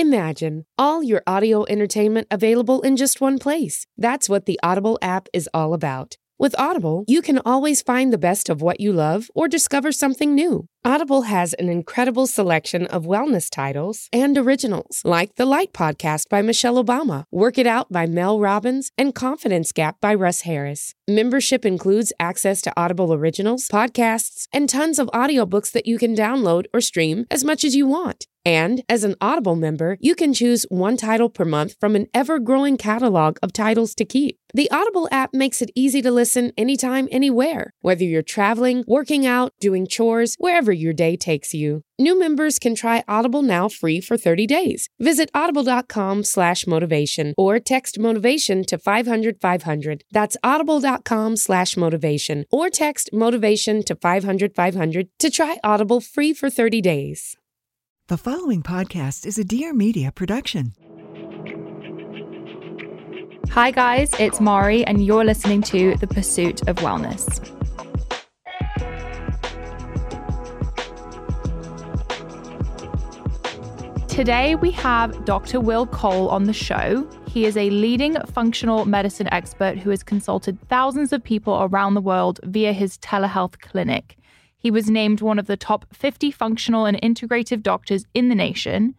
Imagine all your audio entertainment available in just one place. That's what the Audible app is all about. With Audible, you can always find the best of what you love or discover something new. Audible has an incredible selection of wellness titles and originals, like The Light Podcast by Michelle Obama, Work It Out by Mel Robbins, and Confidence Gap by Russ Harris. Membership includes access to Audible originals, podcasts, and tons of audiobooks that you can download or stream as much as you want. And, as an Audible member, you can choose one title per month from an ever-growing catalog of titles to keep. The Audible app makes it easy to listen anytime, anywhere, whether you're traveling, working out, doing chores, wherever your day takes you. New members can try Audible now free for 30 days. Visit audible.com/motivation or text motivation to 500-500. That's audible.com/motivation or text motivation to 500-500 to try Audible free for 30 days. The following podcast is a Dear Media production. Hi guys, it's Mari and you're listening to The Pursuit of Wellness. Today we have Dr. Will Cole on the show. He is a leading functional medicine expert who has consulted thousands of people around the world via his telehealth clinic. He was named one of the top 50 functional and integrative doctors in the nation.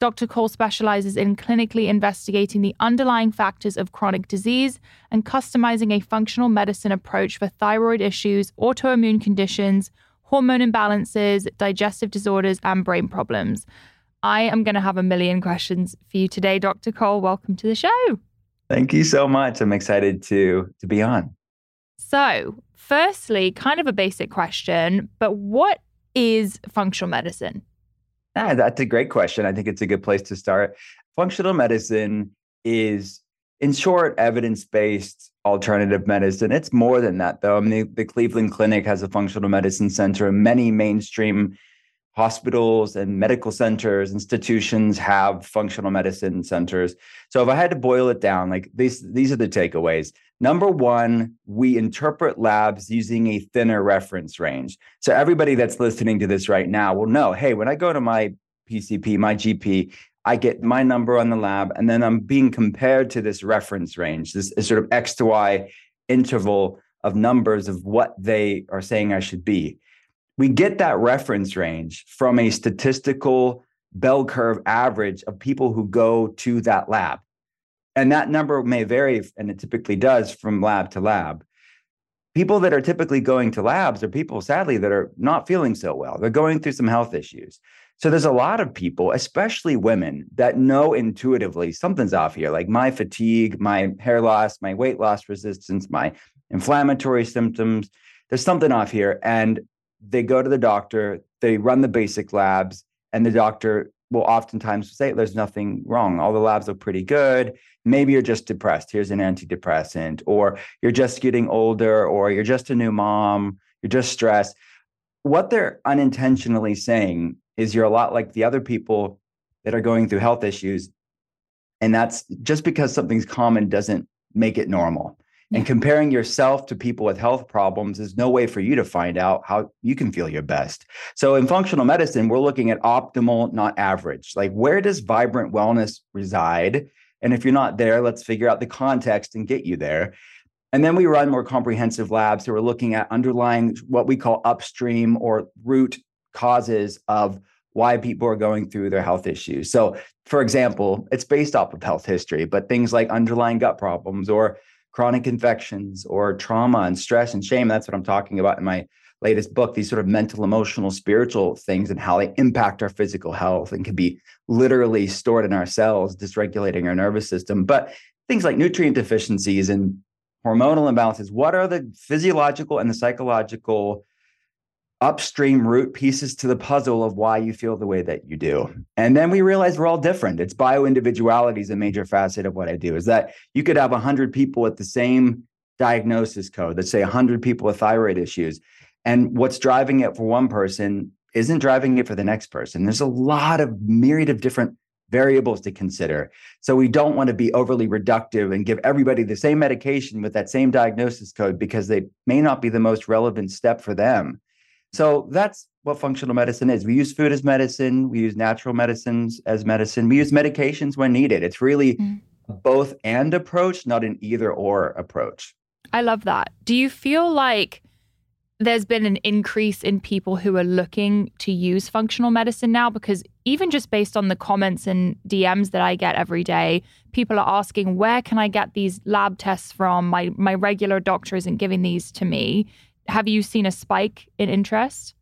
Dr. Cole specializes in clinically investigating the underlying factors of chronic disease and customizing a functional medicine approach for thyroid issues, autoimmune conditions, hormone imbalances, digestive disorders, and brain problems. I am going to have a million questions for you today, Dr. Cole. Welcome to the show. Thank you so much. I'm excited to be on. So, firstly, kind of a basic question, but what is functional medicine? That's a great question. I think it's a good place to start. Functional medicine is, in short, evidence-based alternative medicine. It's more than that, though. I mean, the Cleveland Clinic has a functional medicine center, and many mainstream hospitals and medical centers, institutions have functional medicine centers. So if I had to boil it down, like these are the takeaways. Number one, we interpret labs using a thinner reference range. So everybody that's listening to this right now will know, hey, when I go to my PCP, my GP, I get my number on the lab, and then I'm being compared to this reference range, this sort of X to Y interval of numbers of what they are saying I should be. We get that reference range from a statistical bell curve average of people who go to that lab. And that number may vary, and it typically does, from lab to lab. People that are typically going to labs are people, sadly, that are not feeling so well. They're going through some health issues. So there's a lot of people, especially women, that know intuitively something's off here, like my fatigue, my hair loss, my weight loss resistance, my inflammatory symptoms. There's something off here. And they go to the doctor, they run the basic labs, and the doctor will oftentimes say, there's nothing wrong. All the labs are pretty good. Maybe you're just depressed. Here's an antidepressant, or you're just getting older, or you're just a new mom, you're just stressed. What they're unintentionally saying is you're a lot like the other people that are going through health issues. And that's just because something's common doesn't make it normal. And comparing yourself to people with health problems is no way for you to find out how you can feel your best. So in functional medicine, we're looking at optimal, not average. Like, where does vibrant wellness reside? And if you're not there, let's figure out the context and get you there. And then we run more comprehensive labs. So we're looking at underlying what we call upstream or root causes of why people are going through their health issues. So for example, it's based off of health history, but things like underlying gut problems or chronic infections or trauma and stress and shame. That's what I'm talking about in my latest book, these sort of mental, emotional, spiritual things and how they impact our physical health and can be literally stored in our cells, dysregulating our nervous system. But things like nutrient deficiencies and hormonal imbalances, what are the physiological and the psychological upstream root pieces to the puzzle of why you feel the way that you do? And then we realize we're all different. It's bioindividuality is a major facet of what I do, is that you could have 100 people with the same diagnosis code, let's say 100 people with thyroid issues. And what's driving it for one person isn't driving it for the next person. There's a lot of myriad of different variables to consider. So we don't want to be overly reductive and give everybody the same medication with that same diagnosis code because they may not be the most relevant step for them. So that's what functional medicine is. We use food as medicine. We use natural medicines as medicine. We use medications when needed. It's really a both and approach, not an either or approach. I love that. Do you feel like there's been an increase in people who are looking to use functional medicine now? Because even just based on the comments and DMs that I get every day, people are asking, where can I get these lab tests from? My regular doctor isn't giving these to me. Have you seen a spike in interest?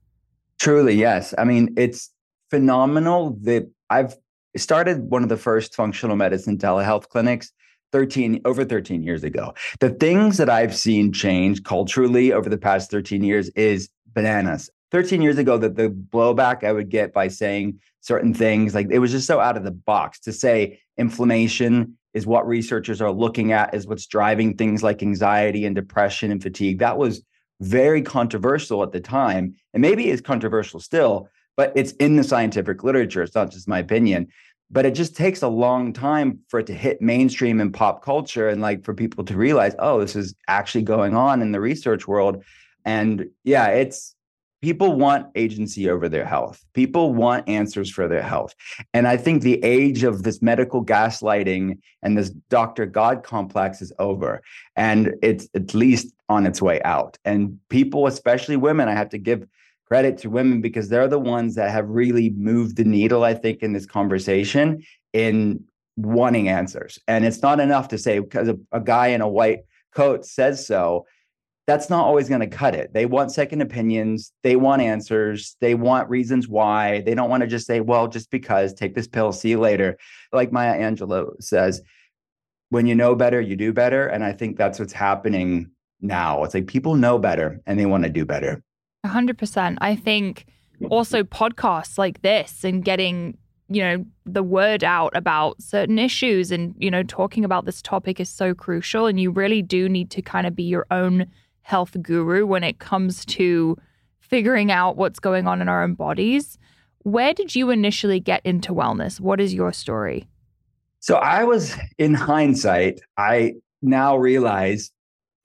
Truly, yes. I mean, it's phenomenal that I've started one of the first functional medicine telehealth clinics over 13 years ago. The things that I've seen change culturally over the past 13 years is bananas. 13 years ago, the blowback I would get by saying certain things, like it was just so out of the box to say inflammation is what researchers are looking at, is what's driving things like anxiety and depression and fatigue. That was very controversial at the time, and maybe is controversial still, but it's in the scientific literature. It's not just my opinion. But it just takes a long time for it to hit mainstream and pop culture and like for people to realize, oh, this is actually going on in the research world. And yeah, it's people want agency over their health. People want answers for their health. And I think the age of this medical gaslighting and this Dr. God complex is over. And it's at least on its way out. And people, especially women, I have to give credit to women because they're the ones that have really moved the needle, I think, in this conversation in wanting answers. And it's not enough to say because a guy in a white coat says so. That's not always going to cut it. They want second opinions. They want answers. They want reasons why. They don't want to just say, well, just because, take this pill, see you later. Like Maya Angelou says, when you know better, you do better. And I think that's what's happening now. It's like people know better and they want to do better. 100%. I think also podcasts like this and getting, you know, the word out about certain issues and, you know, talking about this topic is so crucial. And you really do need to kind of be your own health guru when it comes to figuring out what's going on in our own bodies. Where did you initially get into wellness? What is your story? So I was, in hindsight, I now realize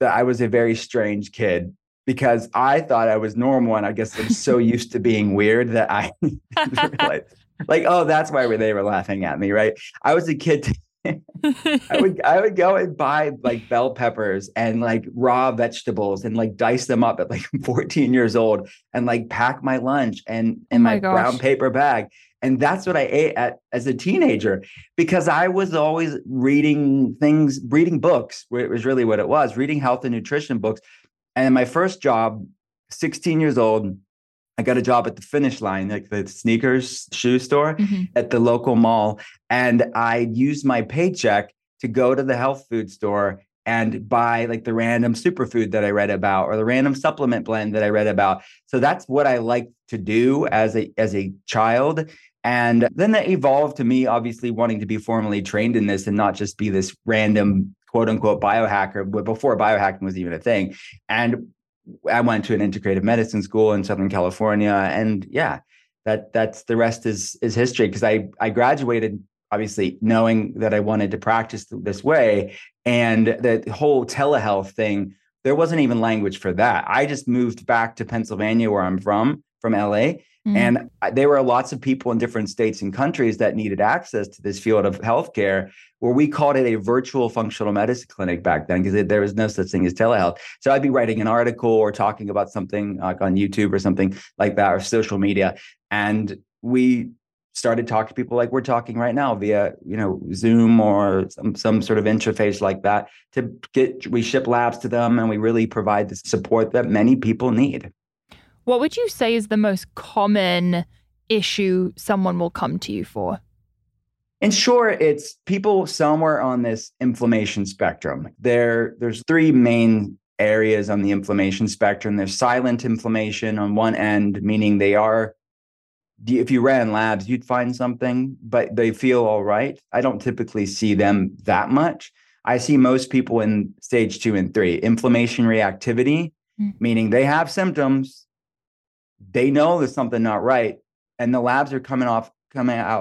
that I was a very strange kid. Because I thought I was normal, and I guess I'm so used to being weird that I didn't realize. Like, oh, that's why they were laughing at me, right? I was a kid. I would go and buy like bell peppers and like raw vegetables and like dice them up at like 14 years old and like pack my lunch and in my brown paper bag. And that's what I ate as a teenager, because I was always reading books. It was really what it was, reading health and nutrition books. And my first job, 16 years old, I got a job at the Finish Line, like the sneakers shoe store at the local mall. And I used my paycheck to go to the health food store and buy like the random superfood that I read about or the random supplement blend that I read about. So that's what I liked to do as a child. And then that evolved to me, obviously, wanting to be formally trained in this and not just be this random quote unquote biohacker, but before biohacking was even a thing. And I went to an integrative medicine school in Southern California. And yeah, that's the rest is history. Because I graduated, obviously, knowing that I wanted to practice this way. And the whole telehealth thing, there wasn't even language for that. I just moved back to Pennsylvania, where I'm from LA. And there were lots of people in different states and countries that needed access to this field of healthcare, where we called it a virtual functional medicine clinic back then, because there was no such thing as telehealth. So I'd be writing an article or talking about something like on YouTube or something like that, or social media. And we started talking to people like we're talking right now via, you know, Zoom or some sort of interface like that we ship labs to them, and we really provide the support that many people need. What would you say is the most common issue someone will come to you for? In short, it's people somewhere on this inflammation spectrum. There's three main areas on the inflammation spectrum. There's silent inflammation on one end, meaning they are, if you ran labs, you'd find something, but they feel all right. I don't typically see them that much. I see most people in stage 2 and 3, inflammation reactivity, meaning they have symptoms. They know there's something not right, and the labs are coming out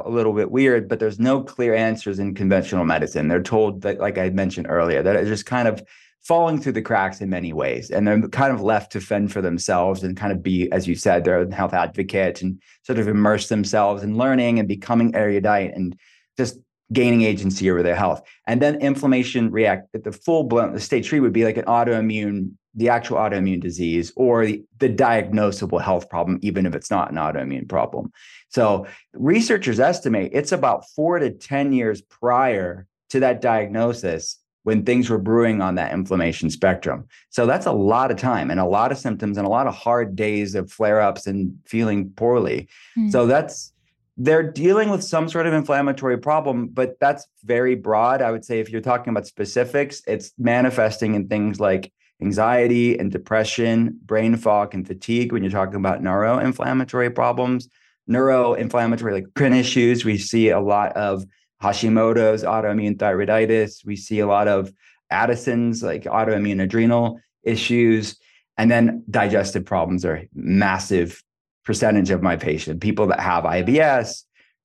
a little bit weird, but there's no clear answers in conventional medicine. They're told that, like I mentioned earlier, that it's just kind of falling through the cracks in many ways, and they're kind of left to fend for themselves and kind of be, as you said, their own health advocate and sort of immerse themselves in learning and becoming erudite and just gaining agency over their health. And then inflammation react at the full blown, the stage 3 would be like an autoimmune, the actual autoimmune disease, or the diagnosable health problem, even if it's not an autoimmune problem. So researchers estimate it's about 4 to 10 years prior to that diagnosis when things were brewing on that inflammation spectrum. So that's a lot of time and a lot of symptoms and a lot of hard days of flare-ups and feeling poorly. Mm. So that's, they're dealing with some sort of inflammatory problem, but that's very broad. I would say if you're talking about specifics, it's manifesting in things like anxiety and depression, brain fog and fatigue when you're talking about neuroinflammatory problems, neuroinflammatory like print issues. We see a lot of Hashimoto's, autoimmune thyroiditis. We see a lot of Addison's, like autoimmune adrenal issues. And then digestive problems are a massive percentage of my patient. People that have IBS,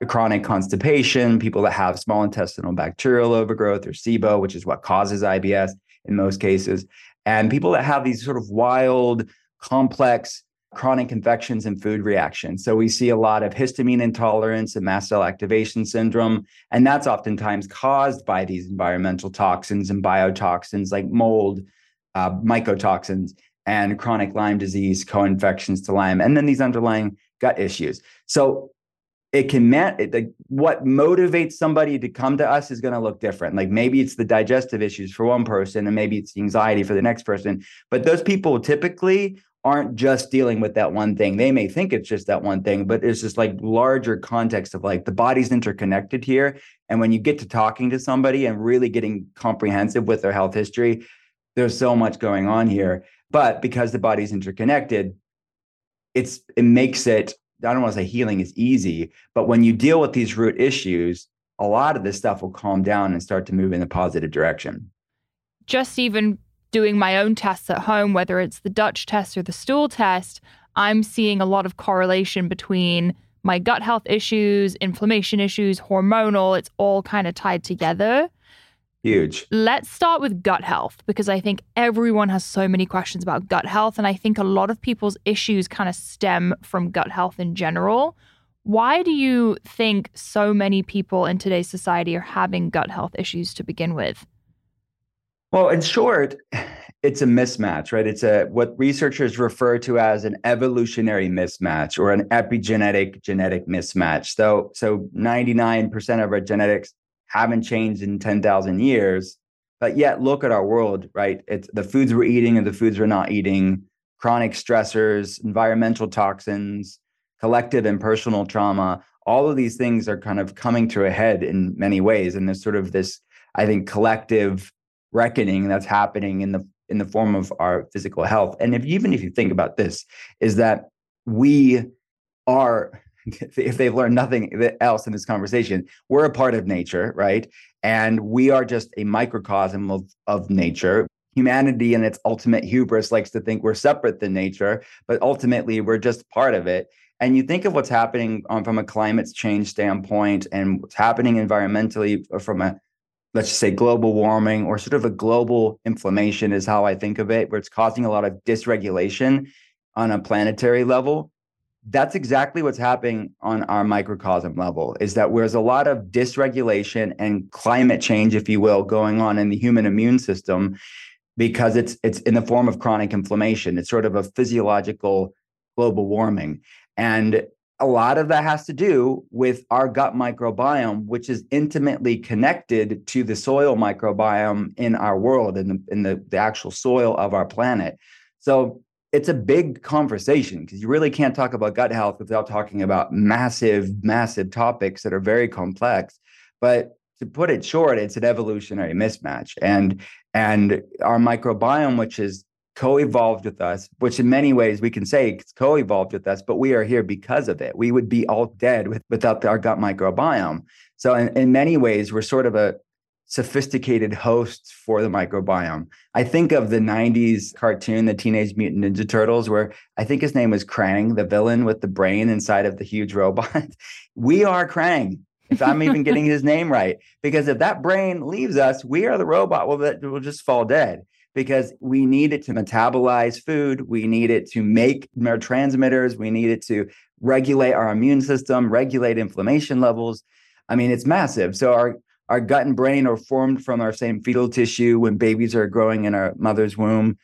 chronic constipation, people that have small intestinal bacterial overgrowth or SIBO, which is what causes IBS in most cases. And people that have these sort of wild, complex chronic infections and food reactions. So we see a lot of histamine intolerance and mast cell activation syndrome. And that's oftentimes caused by these environmental toxins and biotoxins like mold, mycotoxins, and chronic Lyme disease, co-infections to Lyme, and then these underlying gut issues. So it can, what motivates somebody to come to us is going to look different. Like maybe it's the digestive issues for one person, and maybe it's the anxiety for the next person. But those people typically aren't just dealing with that one thing. They may think it's just that one thing, but it's just like larger context of like the body's interconnected here. And when you get to talking to somebody and really getting comprehensive with their health history, there's so much going on here. But because the body's interconnected, it makes it, I don't want to say healing is easy, but when you deal with these root issues, a lot of this stuff will calm down and start to move in a positive direction. Just even doing my own tests at home, whether it's the Dutch test or the stool test, I'm seeing a lot of correlation between my gut health issues, inflammation issues, hormonal. It's all kind of tied together. Huge. Let's start with gut health, because I think everyone has so many questions about gut health. And I think a lot of people's issues kind of stem from gut health in general. Why do you think so many people in today's society are having gut health issues to begin with? Well, in short, it's a mismatch, right? It's what researchers refer to as an evolutionary mismatch or an epigenetic genetic mismatch. So 99% of our genetics haven't changed in 10,000 years, but yet look at our world, right? It's the foods we're eating and the foods we're not eating, chronic stressors, environmental toxins, collective and personal trauma. All of these things are kind of coming to a head in many ways. And there's sort of this, I think, collective reckoning that's happening in the form of our physical health. And if you think about this, is that we are, if they've learned nothing else in this conversation, we're a part of nature, right? And we are just a microcosm of nature. Humanity in its ultimate hubris likes to think we're separate than nature, but ultimately we're just part of it. And you think of what's happening from a climate change standpoint and what's happening environmentally from a, let's just say, global warming or sort of a global inflammation is how I think of it, where it's causing a lot of dysregulation on a planetary level. That's exactly what's happening on our microcosm level, is that there's a lot of dysregulation and climate change, if you will, going on in the human immune system, because it's in the form of chronic inflammation. It's sort of a physiological global warming. And a lot of that has to do with our gut microbiome, which is intimately connected to the soil microbiome in our world, in the actual soil of our planet. So it's a big conversation, because you really can't talk about gut health without talking about massive, massive topics that are very complex. But to put it short, it's an evolutionary mismatch. And our microbiome, which is co-evolved with us, which in many ways we can say it's co-evolved with us, but we are here because of it. We would be all dead without our gut microbiome. So in many ways, we're sort of a sophisticated host for the microbiome. I think of the 90s cartoon, the Teenage Mutant Ninja Turtles, where I think his name was Krang, the villain with the brain inside of the huge robot. We are Krang. If I'm even getting his name right, because if that brain leaves us, we are the robot. Well, that will just fall dead. because we need it to metabolize food. We need it to make neurotransmitters. We need it to regulate our immune system, regulate inflammation levels. I mean, it's massive. So our gut and brain are formed from our same fetal tissue when babies are growing in our mother's womb.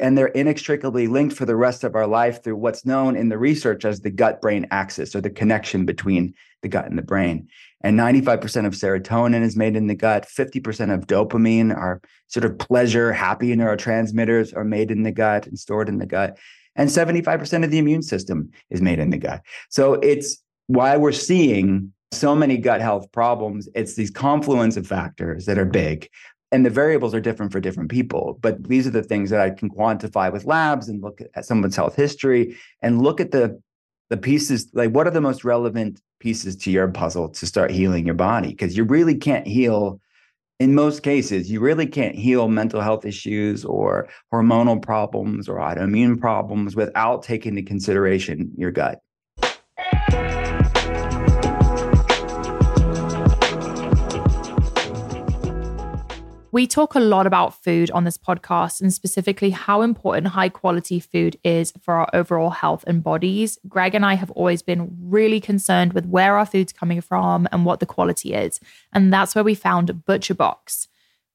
And they're inextricably linked for the rest of our life through what's known in the research as the gut-brain axis, or the connection between the gut and the brain. And 95% of serotonin is made in the gut. 50% of dopamine, our sort of pleasure, happy neurotransmitters, are made in the gut and stored in the gut. And 75% of the immune system is made in the gut. So it's why we're seeing so many gut health problems. It's these confluence of factors that are big, and the variables are different for different people. But these are the things that I can quantify with labs and look at someone's health history and look at the pieces, like what are the most relevant pieces to your puzzle to start healing your body? Because you really can't heal, in most cases, you really can't heal mental health issues or hormonal problems or autoimmune problems without taking into consideration your gut. We talk a lot about food on this podcast, and specifically how important high quality food is for our overall health and bodies. Greg and I have always been really concerned with where our food's coming from and what the quality is. And that's where we found ButcherBox.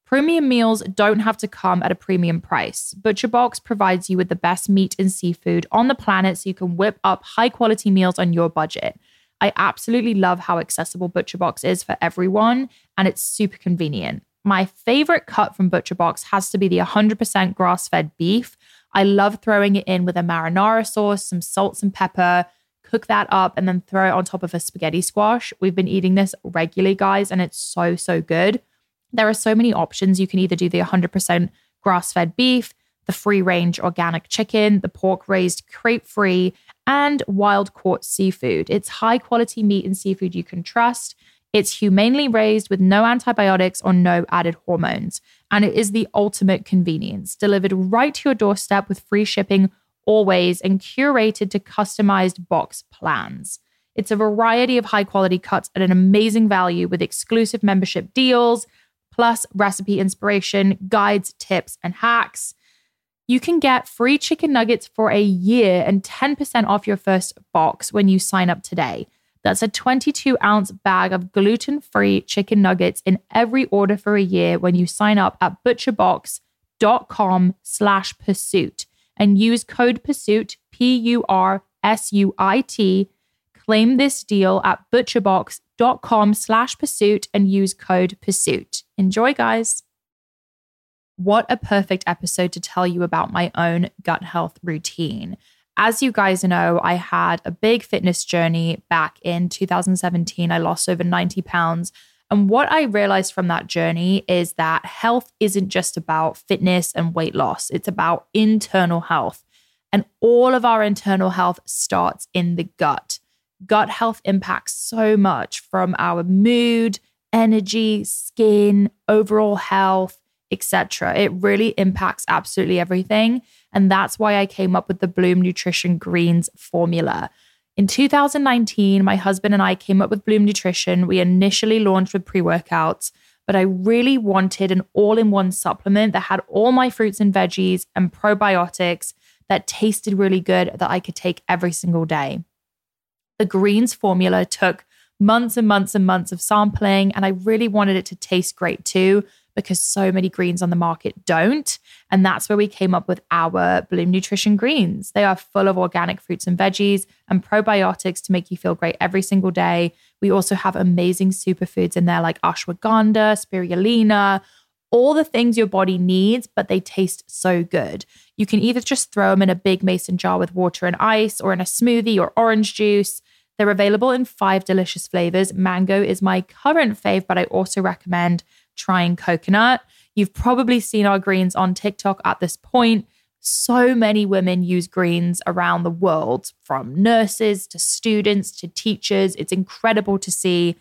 Premium meals don't have to come at a premium price. ButcherBox provides you with the best meat and seafood on the planet, so you can whip up high quality meals on your budget. I absolutely love how accessible ButcherBox is for everyone, and it's super convenient. My favorite cut from ButcherBox has to be the 100% grass-fed beef. I love throwing it in with a marinara sauce, some salt and pepper, cook that up, and then throw it on top of a spaghetti squash. We've been eating this regularly, guys, and it's so, so good. There are so many options. You can either do the 100% grass-fed beef, the free-range organic chicken, the pork-raised crate-free, and wild-caught seafood. It's high-quality meat and seafood you can trust. It's humanely raised with no antibiotics or no added hormones. And it is the ultimate convenience, delivered right to your doorstep with free shipping always, and curated to customized box plans. It's a variety of high quality cuts at an amazing value, with exclusive membership deals, plus recipe inspiration, guides, tips, and hacks. You can get free chicken nuggets for a year and 10% off your first box when you sign up today. That's a 22-ounce bag of gluten-free chicken nuggets in every order for a year when you sign up at butcherbox.com/pursuit and use code PURSUIT, PURSUIT. Claim this deal at butcherbox.com/pursuit and use code PURSUIT. Enjoy, guys. What a perfect episode to tell you about my own gut health routine. As you guys know, I had a big fitness journey back in 2017. I lost over 90 pounds. And what I realized from that journey is that health isn't just about fitness and weight loss. It's about internal health. And all of our internal health starts in the gut. Gut health impacts so much, from our mood, energy, skin, overall health, etc. It really impacts absolutely everything. And that's why I came up with the Bloom Nutrition Greens formula. In 2019, my husband and I came up with Bloom Nutrition. We initially launched with pre-workouts, but I really wanted an all-in-one supplement that had all my fruits and veggies and probiotics, that tasted really good, that I could take every single day. The Greens formula took months and months and months of sampling, and I really wanted it to taste great too, because so many greens on the market don't. And that's where we came up with our Bloom Nutrition Greens. They are full of organic fruits and veggies and probiotics to make you feel great every single day. We also have amazing superfoods in there, like ashwagandha, spirulina, all the things your body needs, but they taste so good. You can either just throw them in a big mason jar with water and ice, or in a smoothie or orange juice. They're available in 5 delicious flavors. Mango is my current fave, but I also recommend trying coconut. You've probably seen our greens on TikTok at this point. So many women use greens around the world, from nurses to students to teachers. It's incredible to see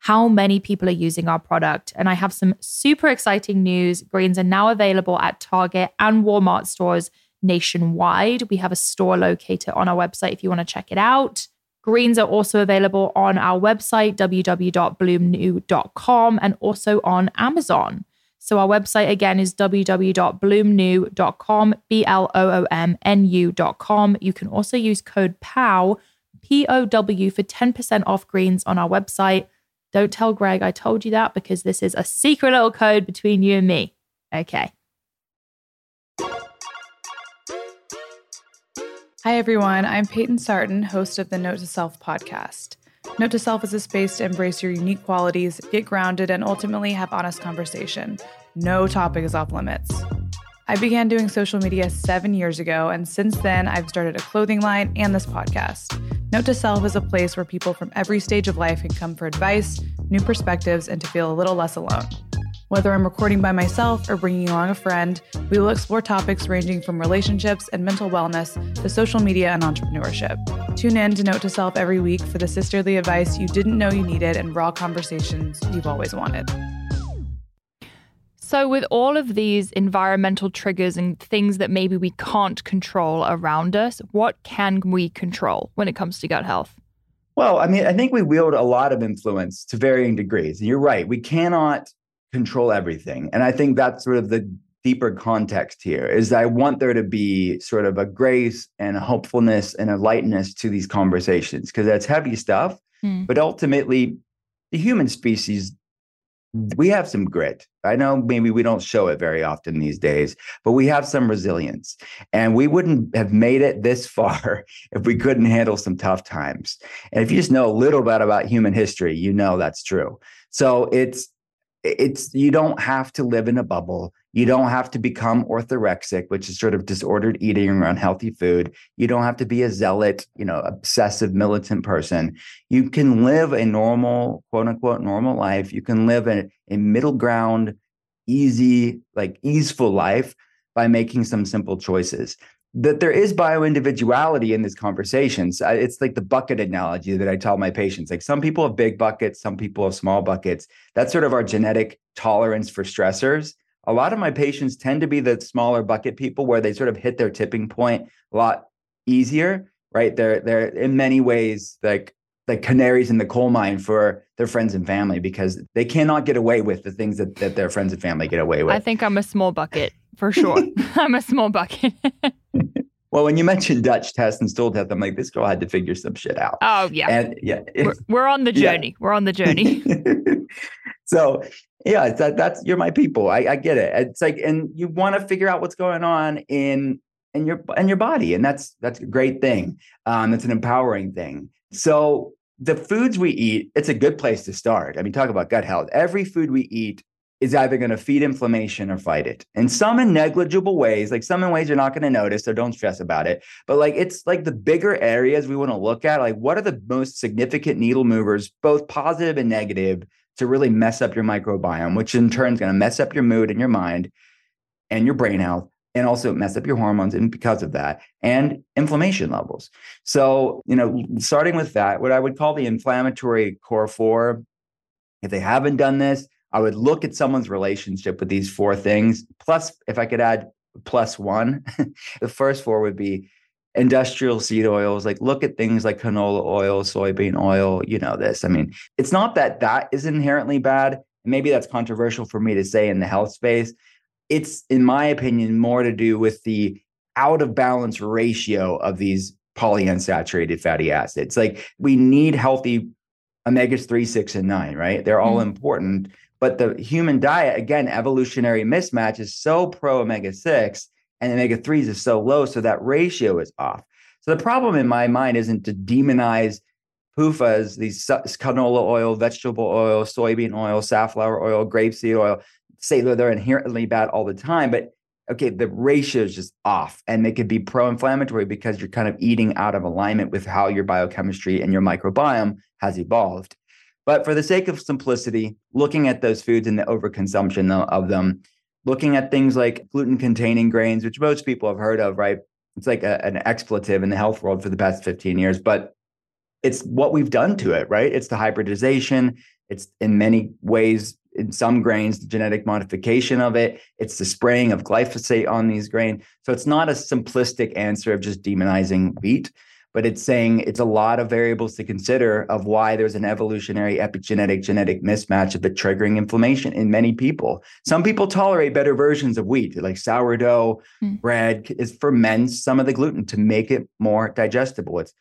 how many people are using our product. And I have some super exciting news. Greens are now available at Target and Walmart stores nationwide. We have a store locator on our website if you want to check it out. Greens are also available on our website, www.bloomnu.com, and also on Amazon. So our website again is www.bloomnu.com, bloomnu.com. You can also use code POW, POW, for 10% off greens on our website. Don't tell Greg I told you that, because this is a secret little code between you and me. Okay. Hi, everyone. I'm Peyton Sartain, host of the Note to Self podcast. Note to Self is a space to embrace your unique qualities, get grounded, and ultimately have honest conversation. No topic is off limits. I began doing social media 7 years ago, and since then, I've started a clothing line and this podcast. Note to Self is a place where people from every stage of life can come for advice, new perspectives, and to feel a little less alone. Whether I'm recording by myself or bringing along a friend, we will explore topics ranging from relationships and mental wellness to social media and entrepreneurship. Tune in to Note to Self every week for the sisterly advice you didn't know you needed and raw conversations you've always wanted. So with all of these environmental triggers and things that maybe we can't control around us, what can we control when it comes to gut health? Well, I mean, I think we wield a lot of influence to varying degrees. And you're right, we cannot control everything. And I think that's sort of the deeper context here, is that I want there to be sort of a grace and a hopefulness and a lightness to these conversations, because that's heavy stuff. But ultimately, the human species, we have some grit. I know maybe we don't show it very often these days, but we have some resilience. And we wouldn't have made it this far if we couldn't handle some tough times. And if you just know a little bit about human history, you know that's true. So it's you don't have to live in a bubble. You don't have to become orthorexic, which is sort of disordered eating around healthy food. You don't have to be a zealot, obsessive militant person. You can live a normal, quote unquote, normal life. You can live a middle ground, easy, easeful life by making some simple choices. That there is bioindividuality in these conversations. It's like the bucket analogy that I tell my patients. Some people have big buckets, some people have small buckets. That's sort of our genetic tolerance for stressors. A lot of my patients tend to be the smaller bucket people, where they sort of hit their tipping point a lot easier, right? They're in many ways like canaries in the coal mine for their friends and family, because they cannot get away with the things that their friends and family get away with. I think I'm a small bucket for sure. I'm a small bucket. Well, when you mentioned Dutch test and stool test, I'm like, this girl had to figure some shit out. Oh, yeah. And yeah, we're on the journey. Yeah. We're on the journey. So, yeah, that's you're my people. I get it. It's and you want to figure out what's going on in your body, and that's a great thing. That's an empowering thing. So the foods we eat, it's a good place to start. I mean, talk about gut health. Every food we eat is either going to feed inflammation or fight it. And some in negligible ways, some in ways you're not going to notice, so don't stress about it. But it's the bigger areas we want to look at, what are the most significant needle movers, both positive and negative, to really mess up your microbiome, which in turn is going to mess up your mood and your mind and your brain health, and also mess up your hormones, and because of that, and inflammation levels. So, starting with that, what I would call the inflammatory core four, if they haven't done this, I would look at someone's relationship with these four things. Plus, if I could add plus one, the first four would be industrial seed oils. Look at things like canola oil, soybean oil, this. I mean, it's not that is inherently bad. Maybe that's controversial for me to say in the health space. It's, in my opinion, more to do with the out of balance ratio of these polyunsaturated fatty acids. We need healthy omegas 3, 6, and 9, right? They're all important. But the human diet, again, evolutionary mismatch, is so pro-omega 6 and omega 3s is so low. So that ratio is off. So the problem in my mind isn't to demonize PUFAs, these canola oil, vegetable oil, soybean oil, safflower oil, grapeseed oil, say that they're inherently bad all the time. But okay, the ratio is just off, and they could be pro-inflammatory because you're kind of eating out of alignment with how your biochemistry and your microbiome has evolved. But for the sake of simplicity, looking at those foods and the overconsumption of them, looking at things like gluten-containing grains, which most people have heard of, right? It's like an expletive in the health world for the past 15 years, but it's what we've done to it, right? It's the hybridization. It's in many ways, in some grains, the genetic modification of it. It's the spraying of glyphosate on these grains. So it's not a simplistic answer of just demonizing wheat. but it's saying it's a lot of variables to consider of why there's an evolutionary epigenetic genetic mismatch of the triggering inflammation in many people. Some people tolerate better versions of wheat, like sourdough bread is ferments some of the gluten to make it more digestible. It's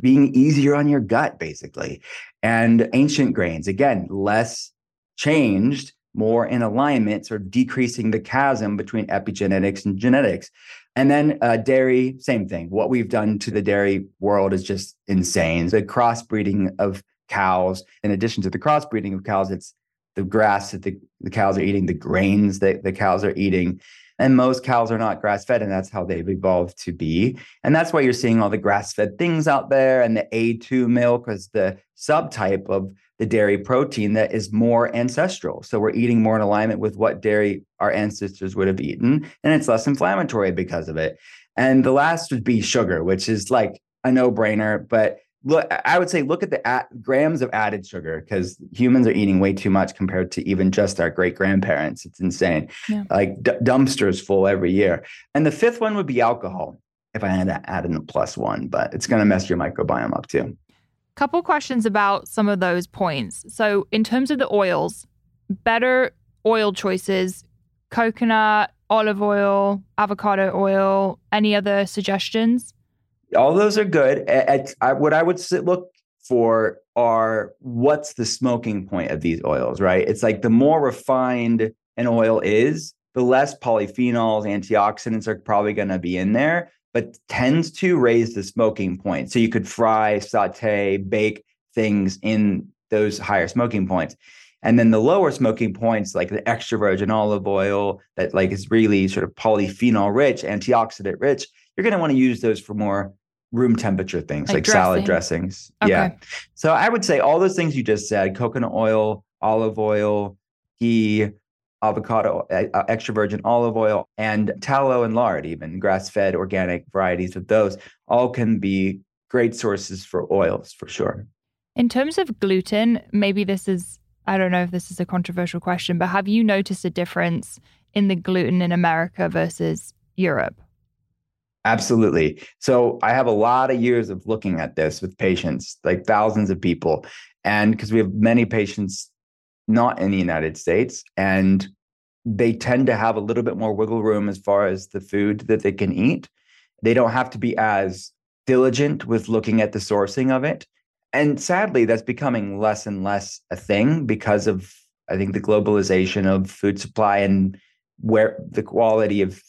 being easier on your gut, basically. And ancient grains, again, less changed, more in alignment, sort of decreasing the chasm between epigenetics and genetics. And then dairy, same thing. What we've done to the dairy world is just insane. The crossbreeding of cows, in addition to the crossbreeding of cows, it's the grass that the cows are eating, the grains that the cows are eating. And most cows are not grass-fed, and that's how they've evolved to be. And that's why you're seeing all the grass-fed things out there, and the A2 milk is the subtype of the dairy protein that is more ancestral. So we're eating more in alignment with what dairy our ancestors would have eaten, and it's less inflammatory because of it. And the last would be sugar, which is like a no-brainer. But look, I would say look at the grams of added sugar, because humans are eating way too much compared to even just our great-grandparents. It's insane. Yeah. Like dumpsters full every year. And the fifth one would be alcohol, if I had to add in a plus one, but it's going to mess your microbiome up too. Couple questions about some of those points. So in terms of the oils, better oil choices, coconut, olive oil, avocado oil, any other suggestions? All those are good. What I would look for are what's the smoking point of these oils, right? It's like the more refined an oil is, the less polyphenols, antioxidants are probably going to be in there, but tends to raise the smoking point. So you could fry, saute, bake things in those higher smoking points. And then the lower smoking points, like the extra virgin olive oil that like is really sort of polyphenol rich, antioxidant rich, you're going to want to use those for more room temperature things, like salad dressings. Okay. Yeah. So I would say all those things you just said, coconut oil, olive oil, ghee, avocado, extra virgin olive oil, and tallow and lard, even grass-fed organic varieties of those, all can be great sources for oils for sure. In terms of gluten, maybe this is, I don't know if this is a controversial question, but have you noticed a difference in the gluten in America versus Europe? Absolutely. So I have a lot of years of looking at this with patients, like thousands of people. And because we have many patients not in the United States, and they tend to have a little bit more wiggle room as far as the food that they can eat. They don't have to be as diligent with looking at the sourcing of it. And sadly, that's becoming less and less a thing because of, I think, the globalization of food supply and where the quality of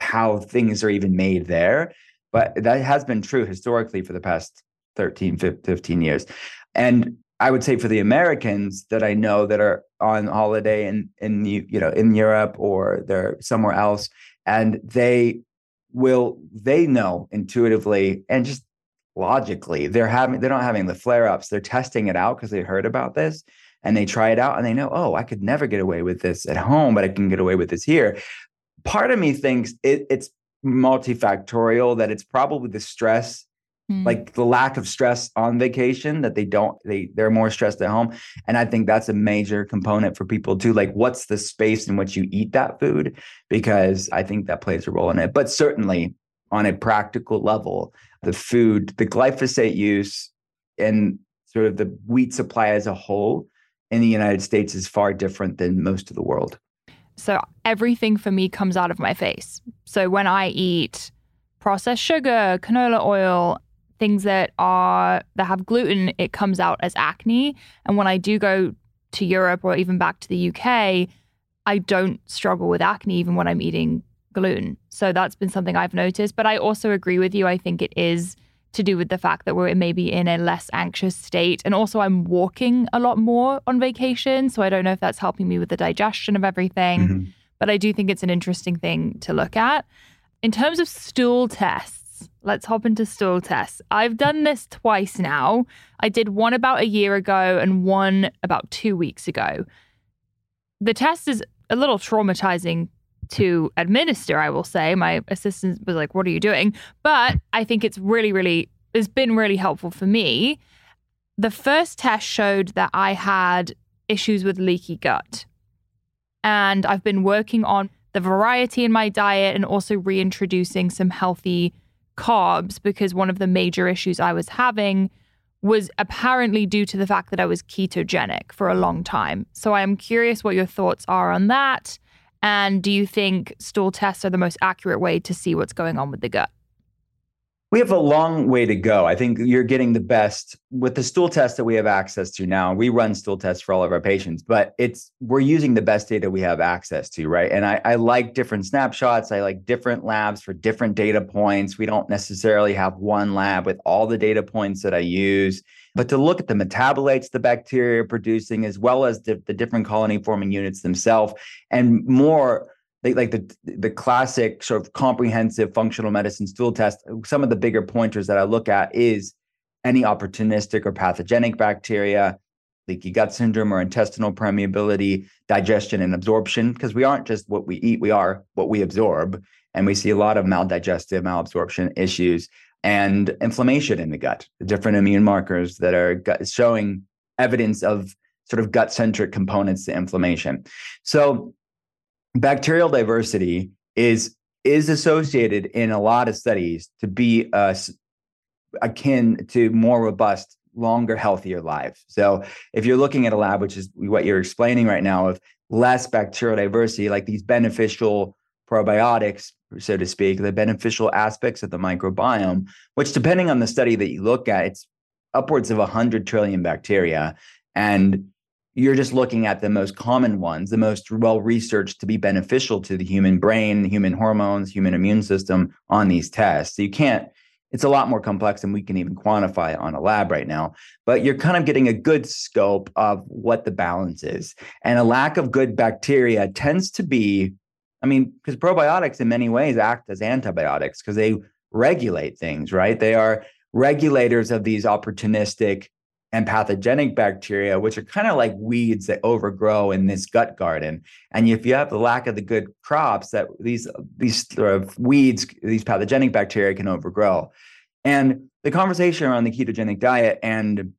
how things are even made there. But that has been true historically for the past 13, 15 years. And I would say for the Americans that I know that are on holiday in Europe or they're somewhere else, and they know intuitively and just logically they're not having the flare-ups. They're testing it out because they heard about this and they try it out and they know, oh, I could never get away with this at home, but I can get away with this here. Part of me thinks it's multifactorial, that it's probably the stress, like the lack of stress on vacation, that they're more stressed at home. And I think that's a major component for people too. Like, what's the space in which you eat that food? Because I think that plays a role in it. But certainly on a practical level, the food, the glyphosate use and sort of the wheat supply as a whole in the United States is far different than most of the world. So everything for me comes out of my face. So when I eat processed sugar, canola oil, things that have gluten, it comes out as acne. And when I do go to Europe or even back to the UK, I don't struggle with acne even when I'm eating gluten. So that's been something I've noticed. But I also agree with you. I think it is to do with the fact that we're maybe in a less anxious state. And also I'm walking a lot more on vacation. So I don't know if that's helping me with the digestion of everything. Mm-hmm. But I do think it's an interesting thing to look at. In terms of stool tests, let's hop into stool tests. I've done this twice now. I did one about a year ago and one about 2 weeks ago. The test is a little traumatizing to administer, I will say. My assistant was like, what are you doing? But I think it's really, really, it's been really helpful for me. The first test showed that I had issues with leaky gut. And I've been working on the variety in my diet and also reintroducing some healthy carbs because one of the major issues I was having was apparently due to the fact that I was ketogenic for a long time. So I am curious what your thoughts are on that. And do you think stool tests are the most accurate way to see what's going on with the gut? We have a long way to go. I think you're getting the best with the stool test that we have access to now. We run stool tests for all of our patients, but we're using the best data we have access to, right? And I like different snapshots. I like different labs for different data points. We don't necessarily have one lab with all the data points that I use. But to look at the metabolites the bacteria are producing, as well as the different colony-forming units themselves, and more. Like the classic sort of comprehensive functional medicine stool test, some of the bigger pointers that I look at is any opportunistic or pathogenic bacteria, leaky gut syndrome or intestinal permeability, digestion and absorption, because we aren't just what we eat, we are what we absorb. And we see a lot of maldigestive, malabsorption issues and inflammation in the gut, the different immune markers that are showing evidence of sort of gut-centric components to inflammation. So bacterial diversity is associated in a lot of studies to be akin to more robust, longer, healthier lives. So if you're looking at a lab, which is what you're explaining right now, of less bacterial diversity, like these beneficial probiotics, so to speak, the beneficial aspects of the microbiome, which depending on the study that you look at, it's upwards of 100 trillion bacteria. And you're just looking at the most common ones, the most well-researched to be beneficial to the human brain, human hormones, human immune system on these tests. So it's a lot more complex than we can even quantify on a lab right now, but you're kind of getting a good scope of what the balance is. And a lack of good bacteria tends to be, because probiotics in many ways act as antibiotics because they regulate things, right? They are regulators of these opportunistic and pathogenic bacteria, which are kind of like weeds that overgrow in this gut garden. And if you have the lack of the good crops, that these sort of weeds, these pathogenic bacteria can overgrow. And the conversation around the ketogenic diet and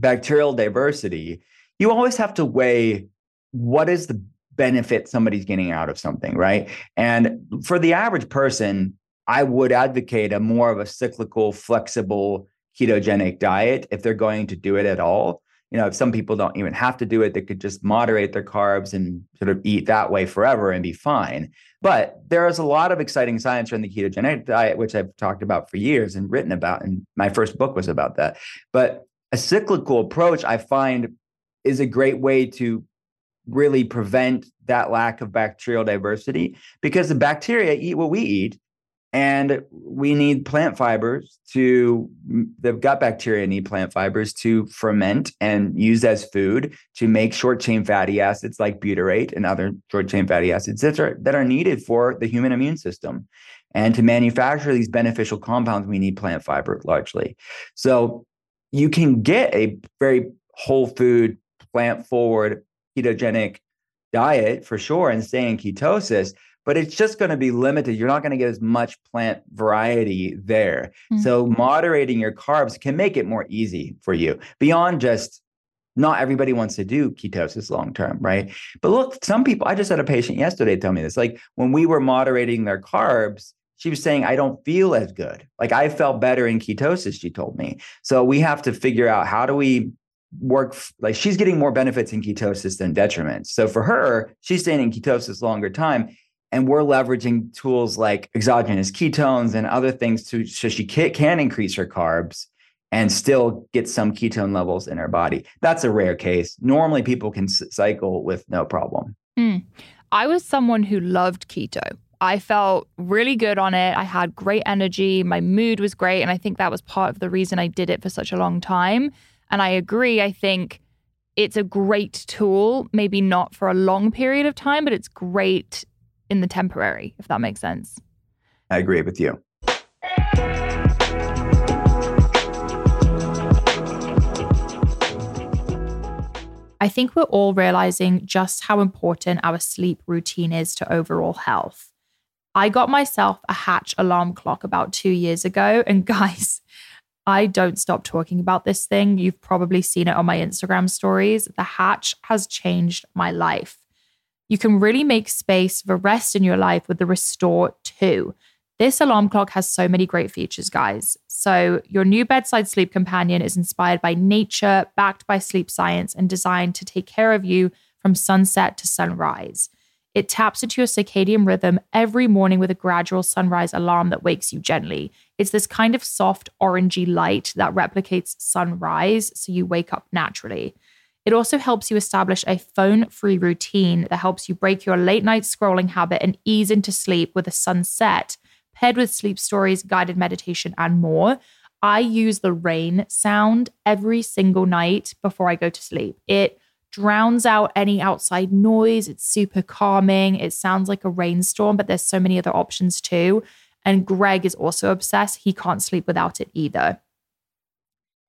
bacterial diversity, you always have to weigh what is the benefit somebody's getting out of something, right? And for the average person, I would advocate a more of a cyclical, flexible ketogenic diet if they're going to do it at all. If some people don't even have to do it, they could just moderate their carbs and sort of eat that way forever and be fine. But there is a lot of exciting science around the ketogenic diet, which I've talked about for years and written about. And my first book was about that. But a cyclical approach, I find, is a great way to really prevent that lack of bacterial diversity, because the bacteria eat what we eat. And we need plant fibers the gut bacteria need plant fibers to ferment and use as food to make short-chain fatty acids like butyrate and other short-chain fatty acids that are needed for the human immune system. And to manufacture these beneficial compounds, we need plant fiber largely. So you can get a very whole food, plant-forward, ketogenic diet for sure and stay in ketosis, but it's just going to be limited. You're not going to get as much plant variety there. Mm-hmm. So moderating your carbs can make it more easy for you beyond just not everybody wants to do ketosis long-term, right? But look, some people, I just had a patient yesterday tell me this, like when we were moderating their carbs, she was saying, I don't feel as good. Like I felt better in ketosis, she told me. So we have to figure out how do we work, like she's getting more benefits in ketosis than detriments. So for her, she's staying in ketosis longer time. And we're leveraging tools like exogenous ketones and other things so she can increase her carbs and still get some ketone levels in her body. That's a rare case. Normally, people can cycle with no problem. Mm. I was someone who loved keto. I felt really good on it. I had great energy. My mood was great. And I think that was part of the reason I did it for such a long time. And I agree. I think it's a great tool, maybe not for a long period of time, but it's great in the temporary, if that makes sense. I agree with you. I think we're all realizing just how important our sleep routine is to overall health. I got myself a Hatch alarm clock about 2 years ago, and guys, I don't stop talking about this thing. You've probably seen it on my Instagram stories. The Hatch has changed my life. You can really make space for rest in your life with the Restore 2. This alarm clock has so many great features, guys. So your new bedside sleep companion is inspired by nature, backed by sleep science, and designed to take care of you from sunset to sunrise. It taps into your circadian rhythm every morning with a gradual sunrise alarm that wakes you gently. It's this kind of soft orangey light that replicates sunrise, so you wake up naturally. It also helps you establish a phone-free routine that helps you break your late-night scrolling habit and ease into sleep with a sunset, paired with sleep stories, guided meditation, and more. I use the rain sound every single night before I go to sleep. It drowns out any outside noise. It's super calming. It sounds like a rainstorm, but there's so many other options too. And Greg is also obsessed. He can't sleep without it either.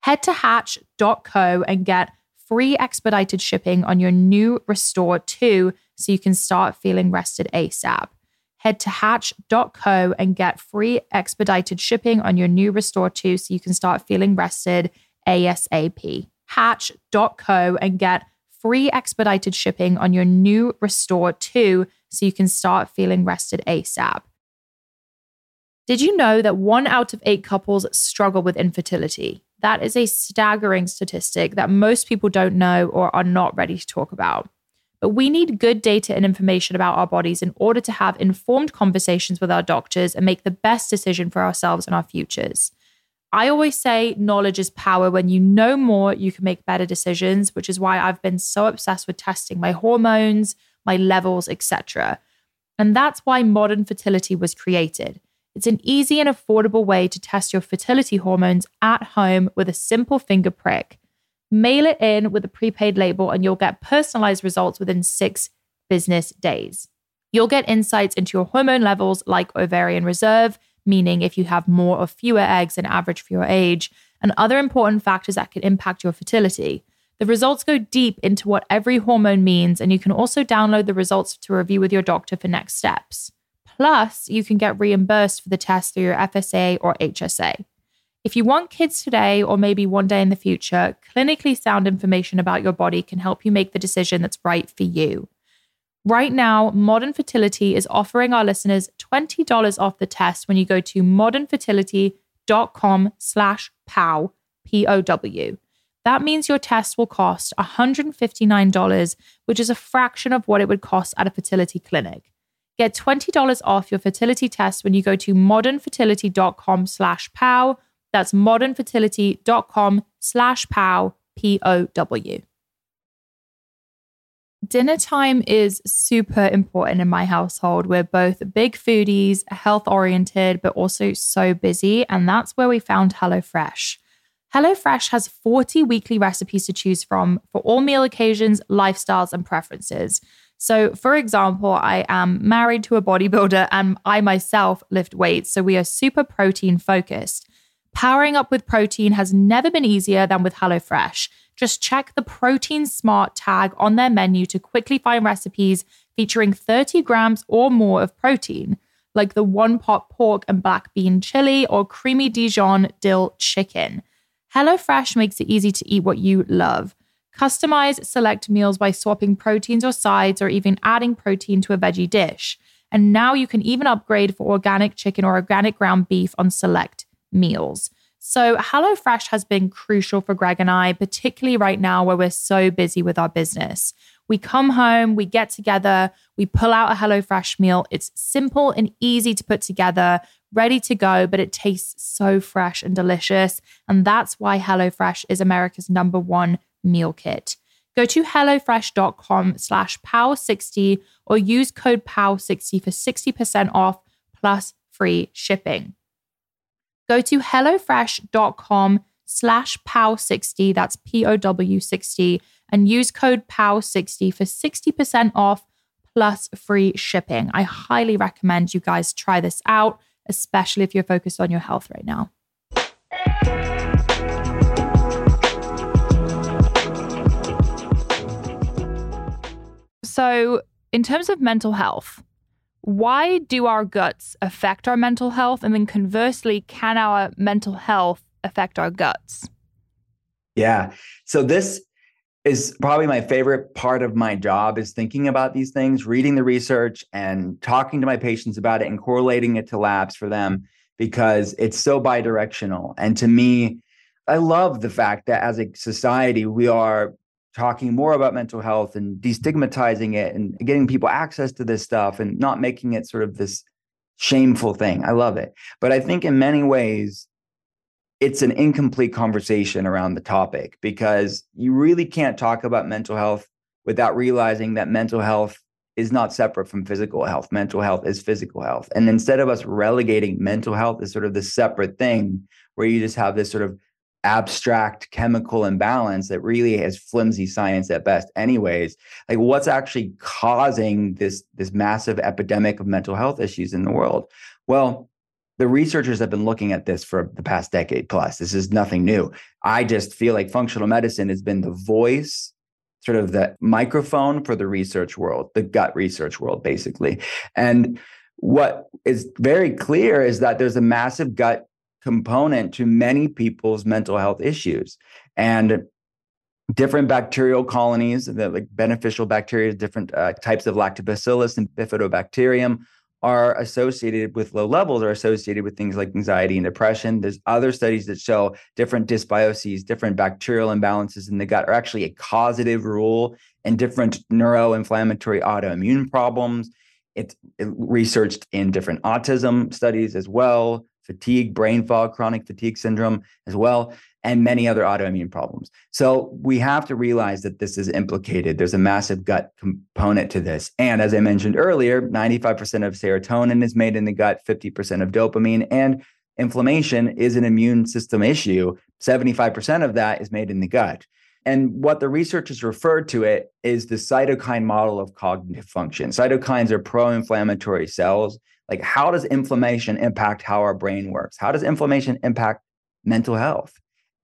Head to hatch.co and get free expedited shipping on your new Restore 2 so you can start feeling rested ASAP. Head to hatch.co and get free expedited shipping on your new Restore 2 so you can start feeling rested ASAP. Hatch.co and get free expedited shipping on your new Restore 2 so you can start feeling rested ASAP. Did you know that 1 out of 8 couples struggle with infertility? That is a staggering statistic that most people don't know or are not ready to talk about. But we need good data and information about our bodies in order to have informed conversations with our doctors and make the best decision for ourselves and our futures. I always say knowledge is power. When you know more, you can make better decisions, which is why I've been so obsessed with testing my hormones, my levels, etc. And that's why Modern Fertility was created. It's an easy and affordable way to test your fertility hormones at home with a simple finger prick. Mail it in with a prepaid label and you'll get personalized results within 6 business days. You'll get insights into your hormone levels like ovarian reserve, meaning if you have more or fewer eggs than average for your age, and other important factors that could impact your fertility. The results go deep into what every hormone means, and you can also download the results to review with your doctor for next steps. Plus, you can get reimbursed for the test through your FSA or HSA. If you want kids today or maybe one day in the future, clinically sound information about your body can help you make the decision that's right for you. Right now, Modern Fertility is offering our listeners $20 off the test when you go to modernfertility.com/POW, P-O-W. That means your test will cost $159, which is a fraction of what it would cost at a fertility clinic. Get $20 off your fertility test when you go to modernfertility.com/POW. That's modernfertility.com/POW, P-O-W. Dinner time is super important in my household. We're both big foodies, health-oriented, but also so busy. And that's where we found HelloFresh. HelloFresh has 40 weekly recipes to choose from for all meal occasions, lifestyles, and preferences. So, for example, I am married to a bodybuilder and I myself lift weights, so we are super protein-focused. Powering up with protein has never been easier than with HelloFresh. Just check the Protein Smart tag on their menu to quickly find recipes featuring 30 grams or more of protein, like the one-pot pork and black bean chili or creamy Dijon dill chicken. HelloFresh makes it easy to eat what you love. Customize select meals by swapping proteins or sides or even adding protein to a veggie dish. And now you can even upgrade for organic chicken or organic ground beef on select meals. So HelloFresh has been crucial for Greg and I, particularly right now where we're so busy with our business. We come home, we get together, we pull out a HelloFresh meal. It's simple and easy to put together, ready to go, but it tastes so fresh and delicious. And that's why HelloFresh is America's #1 meal kit. Go to hellofresh.com/POW60 or use code POW60 for 60% off plus free shipping. Go to HelloFresh.com/POW60, that's P-O-W-60, and use code POW60 for 60% off plus free shipping. I highly recommend you guys try this out, especially if you're focused on your health right now. So, in terms of mental health, why do our guts affect our mental health? And then conversely, can our mental health affect our guts? Yeah. So this is probably my favorite part of my job, is thinking about these things, reading the research and talking to my patients about it and correlating it to labs for them, because it's so bi-directional. And to me, I love the fact that as a society, we are talking more about mental health and destigmatizing it and getting people access to this stuff and not making it sort of this shameful thing. I love it. But I think in many ways, it's an incomplete conversation around the topic, because you really can't talk about mental health without realizing that mental health is not separate from physical health. Mental health is physical health. And instead of us relegating mental health as sort of this separate thing where you just have this sort of abstract chemical imbalance that really is flimsy science at best anyways, like what's actually causing this massive epidemic of mental health issues in the world? Well, the researchers have been looking at this for the past decade plus. This is nothing new. I just feel like functional medicine has been the voice, sort of the microphone for the research world, the gut research world, basically. And what is very clear is that there's a massive gut component to many people's mental health issues, and different bacterial colonies, the like beneficial bacteria, different types of lactobacillus and bifidobacterium are associated with low levels, are associated with things like anxiety and depression. There's other studies that show different dysbioses, different bacterial imbalances in the gut are actually a causative rule in different neuroinflammatory autoimmune problems. It's researched in different autism studies as well, fatigue, brain fog, chronic fatigue syndrome as well, and many other autoimmune problems. So we have to realize that this is implicated. There's a massive gut component to this. And as I mentioned earlier, 95% of serotonin is made in the gut, 50% of dopamine, and inflammation is an immune system issue. 75% of that is made in the gut. And what the researchers refer to it is the cytokine model of cognitive function. Cytokines are pro-inflammatory cells. Like, how does inflammation impact how our brain works? How does inflammation impact mental health?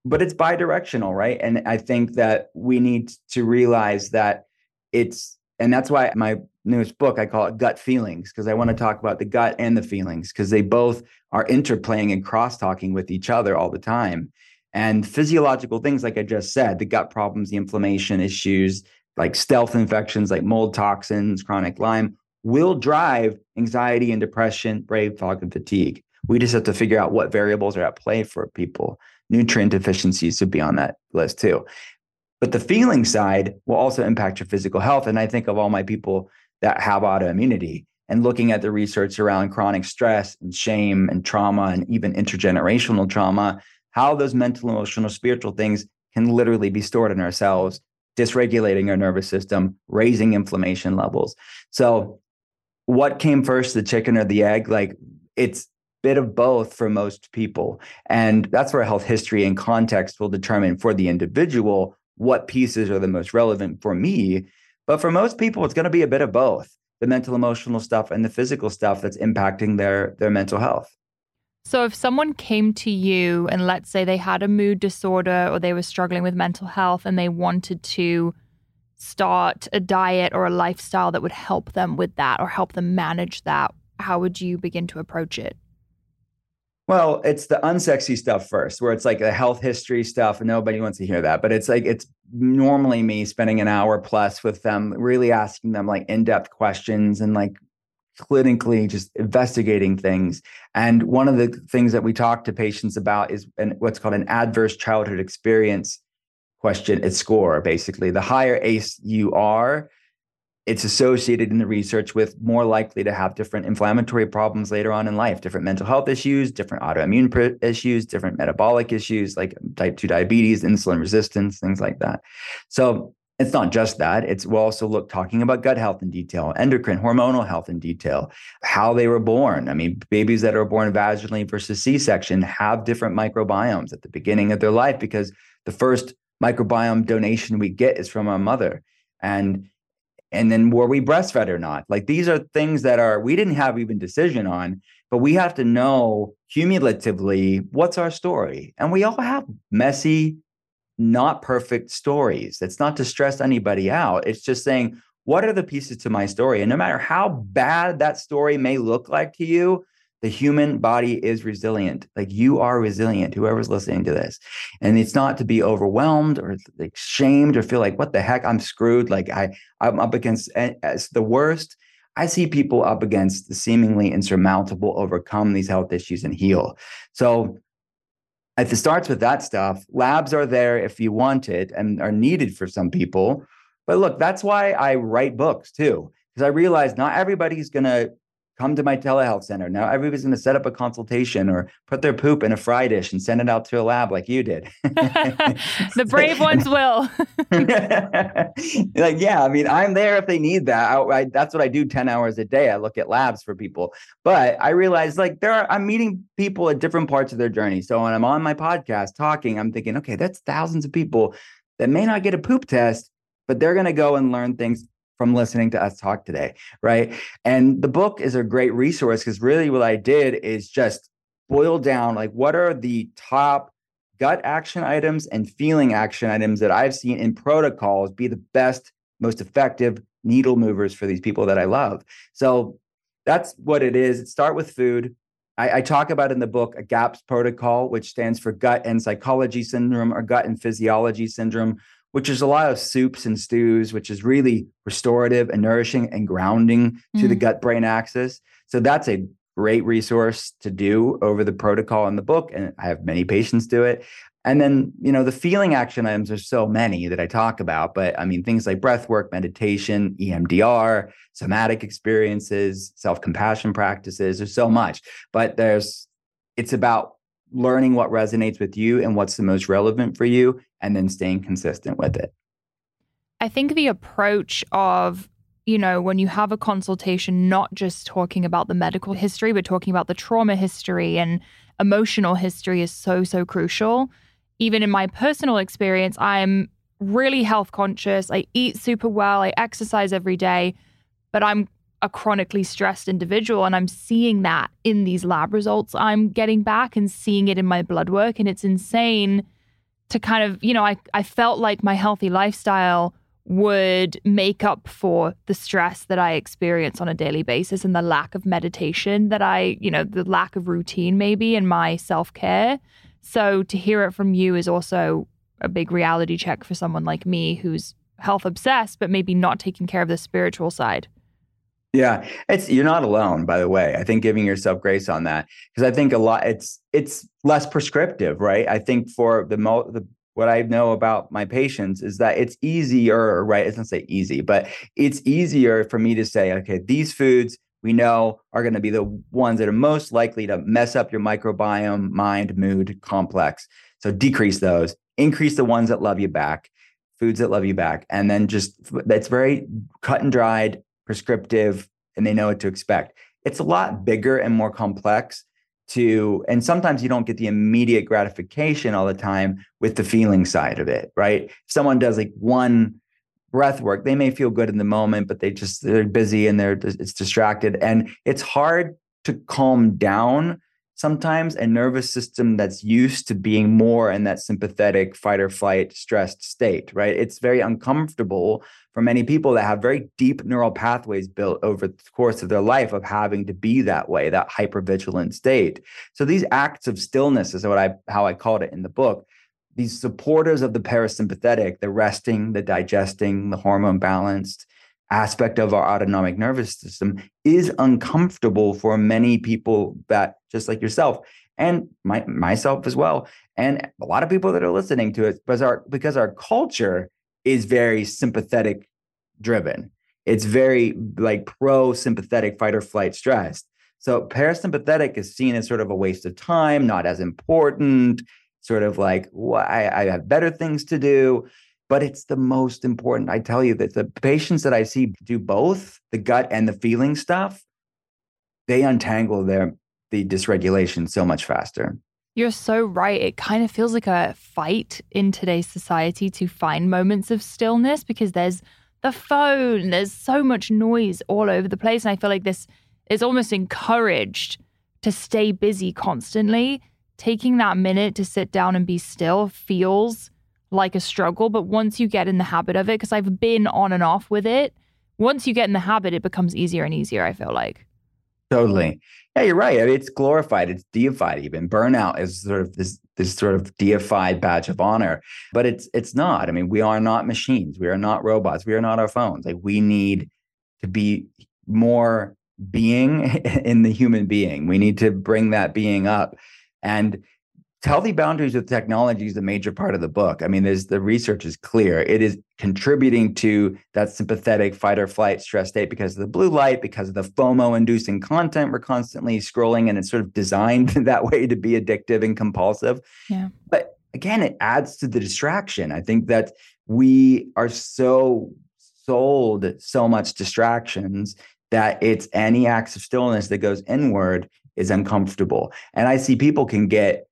But it's bidirectional, right? And I think that we need to realize that and that's why my newest book, I call it Gut Feelings, because I want to talk about the gut and the feelings, because they both are interplaying and cross-talking with each other all the time. And physiological things, like I just said, the gut problems, the inflammation issues, like stealth infections, like mold toxins, chronic Lyme, will drive anxiety and depression, brain fog, and fatigue. We just have to figure out what variables are at play for people. Nutrient deficiencies should be on that list too. But the feeling side will also impact your physical health. And I think of all my people that have autoimmunity and looking at the research around chronic stress and shame and trauma and even intergenerational trauma, how those mental, emotional, spiritual things can literally be stored in ourselves, dysregulating our nervous system, raising inflammation levels. So what came first, the chicken or the egg? Like, it's a bit of both for most people. And that's where health history and context will determine for the individual what pieces are the most relevant for me. But for most people, it's going to be a bit of both, the mental, emotional stuff and the physical stuff that's impacting their mental health. So if someone came to you and let's say they had a mood disorder or they were struggling with mental health and they wanted to start a diet or a lifestyle that would help them with that or help them manage that, how would you begin to approach it? Well, it's the unsexy stuff first, where it's like the health history stuff. Nobody wants to hear that, but it's like, it's normally me spending an hour plus with them, really asking them like in-depth questions and like clinically just investigating things. And one of the things that we talk to patients about is what's called an adverse childhood experience question. It's score, basically. The higher ACE you are, it's associated in the research with more likely to have different inflammatory problems later on in life, different mental health issues, different autoimmune issues, different metabolic issues like type 2 diabetes, insulin resistance, things like that. So it's not just that. We'll also look talking about gut health in detail, endocrine, hormonal health in detail, how they were born. I mean, babies that are born vaginally versus C-section have different microbiomes at the beginning of their life because the first microbiome donation we get is from our mother. And then were we breastfed or not? Like, these are things that we didn't have even decision on, but we have to know cumulatively what's our story. And we all have messy, not perfect stories. It's not to stress anybody out. It's just saying, what are the pieces to my story? And no matter how bad that story may look like to you, The human body is resilient. Like, you are resilient, whoever's listening to this. And it's not to be overwhelmed or like shamed or feel like, what the heck, I'm screwed. Like I'm up against the worst. I see people up against the seemingly insurmountable, overcome these health issues and heal. So if it starts with that stuff, labs are there if you want it and are needed for some people. But look, that's why I write books too, because I realize not everybody's going to come to my telehealth center. Now everybody's going to set up a consultation or put their poop in a fry dish and send it out to a lab like you did. The brave ones will. Like, yeah, I mean, I'm there if they need that. That's what I do 10 hours a day. I look at labs for people. But I realized, like, I'm meeting people at different parts of their journey. So when I'm on my podcast talking, I'm thinking, okay, that's thousands of people that may not get a poop test, but they're going to go and learn things from listening to us talk today, right? And the book is a great resource because really what I did is just boil down, like, what are the top gut action items and feeling action items that I've seen in protocols be the best, most effective needle movers for these people that I love. So that's what it is. It starts with food. I talk about in the book a GAPS protocol, which stands for gut and psychology syndrome or gut and physiology syndrome, which is a lot of soups and stews, which is really restorative and nourishing and grounding to the gut-brain axis. So that's a great resource to do over the protocol in the book. And I have many patients do it. And then, you know, the feeling action items are so many that I talk about, but I mean, things like breath work, meditation, EMDR, somatic experiences, self-compassion practices, there's so much, but it's about learning what resonates with you and what's the most relevant for you, and then staying consistent with it. I think the approach of, you know, when you have a consultation, not just talking about the medical history, but talking about the trauma history and emotional history is so, so crucial. Even in my personal experience, I'm really health conscious. I eat super well. I exercise every day, but I'm a chronically stressed individual. And I'm seeing that in these lab results I'm getting back and seeing it in my blood work. And it's insane to kind of, you know, I felt like my healthy lifestyle would make up for the stress that I experience on a daily basis and the lack of meditation that I, you know, the lack of routine maybe and my self-care. So to hear it from you is also a big reality check for someone like me who's health obsessed, but maybe not taking care of the spiritual side. Yeah, you're not alone, by the way. I think giving yourself grace on that, because I think a lot it's less prescriptive, right? I think for what I know about my patients is that it's easier, right? It's not say easy, but it's easier for me to say, okay, these foods we know are going to be the ones that are most likely to mess up your microbiome, mind, mood, complex. So decrease those, increase the ones that love you back, foods that love you back, and then just that's very cut and dried, prescriptive, and they know what to expect. It's a lot bigger and more complex and sometimes you don't get the immediate gratification all the time with the feeling side of it, right? If someone does like one breath work, they may feel good in the moment, but they're busy and it's distracted. And it's hard to calm down sometimes a nervous system that's used to being more in that sympathetic fight or flight stressed state, right? It's very uncomfortable for many people that have very deep neural pathways built over the course of their life of having to be that way, that hypervigilant state. So these acts of stillness is how I called it in the book. These supporters of the parasympathetic, the resting, the digesting, the hormone balanced aspect of our autonomic nervous system is uncomfortable for many people that, just like yourself and myself as well, and a lot of people that are listening to it, because our culture is very sympathetic driven. It's very like pro-sympathetic fight or flight stress. So parasympathetic is seen as sort of a waste of time, not as important, sort of like, well, I have better things to do. But it's the most important. I tell you that the patients that I see do both the gut and the feeling stuff, they untangle the dysregulation so much faster. You're so right. It kind of feels like a fight in today's society to find moments of stillness because there's the phone, there's so much noise all over the place. And I feel like this is almost encouraged to stay busy constantly. Taking that minute to sit down and be still feels like a struggle, but once you get in the habit of it, because I've been on and off with it, once you get in the habit, it becomes easier and easier, I feel like. Totally. Yeah, you're right. I mean, it's glorified. It's deified even. Burnout is sort of this sort of deified badge of honor, but it's not. I mean, we are not machines. We are not robots. We are not our phones. Like, we need to be more being in the human being. We need to bring that being up. And healthy boundaries with technology is a major part of the book. I mean, the research is clear. It is contributing to that sympathetic fight or flight stress state because of the blue light, because of the FOMO inducing content. We're constantly scrolling, and it's sort of designed that way to be addictive and compulsive. Yeah. But again, it adds to the distraction. I think that we are so sold so much distractions that it's any acts of stillness that goes inward is uncomfortable. And I see people can get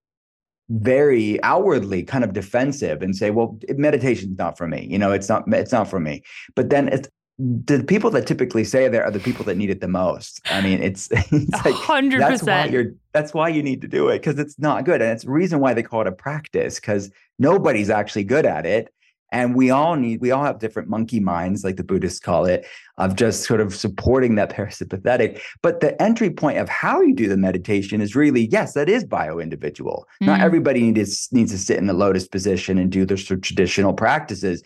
very outwardly kind of defensive and say, well, meditation's not for me. You know, it's not for me. But then the people that typically say there are the people that need it the most. I mean, it's like 100%. That's why you need to do it, because it's not good. And it's the reason why they call it a practice, because nobody's actually good at it. And we all have different monkey minds, like the Buddhists call it, of just sort of supporting that parasympathetic. But the entry point of how you do the meditation is really, yes, that is bio-individual. Mm-hmm. Not everybody needs to sit in the lotus position and do their sort of traditional practices.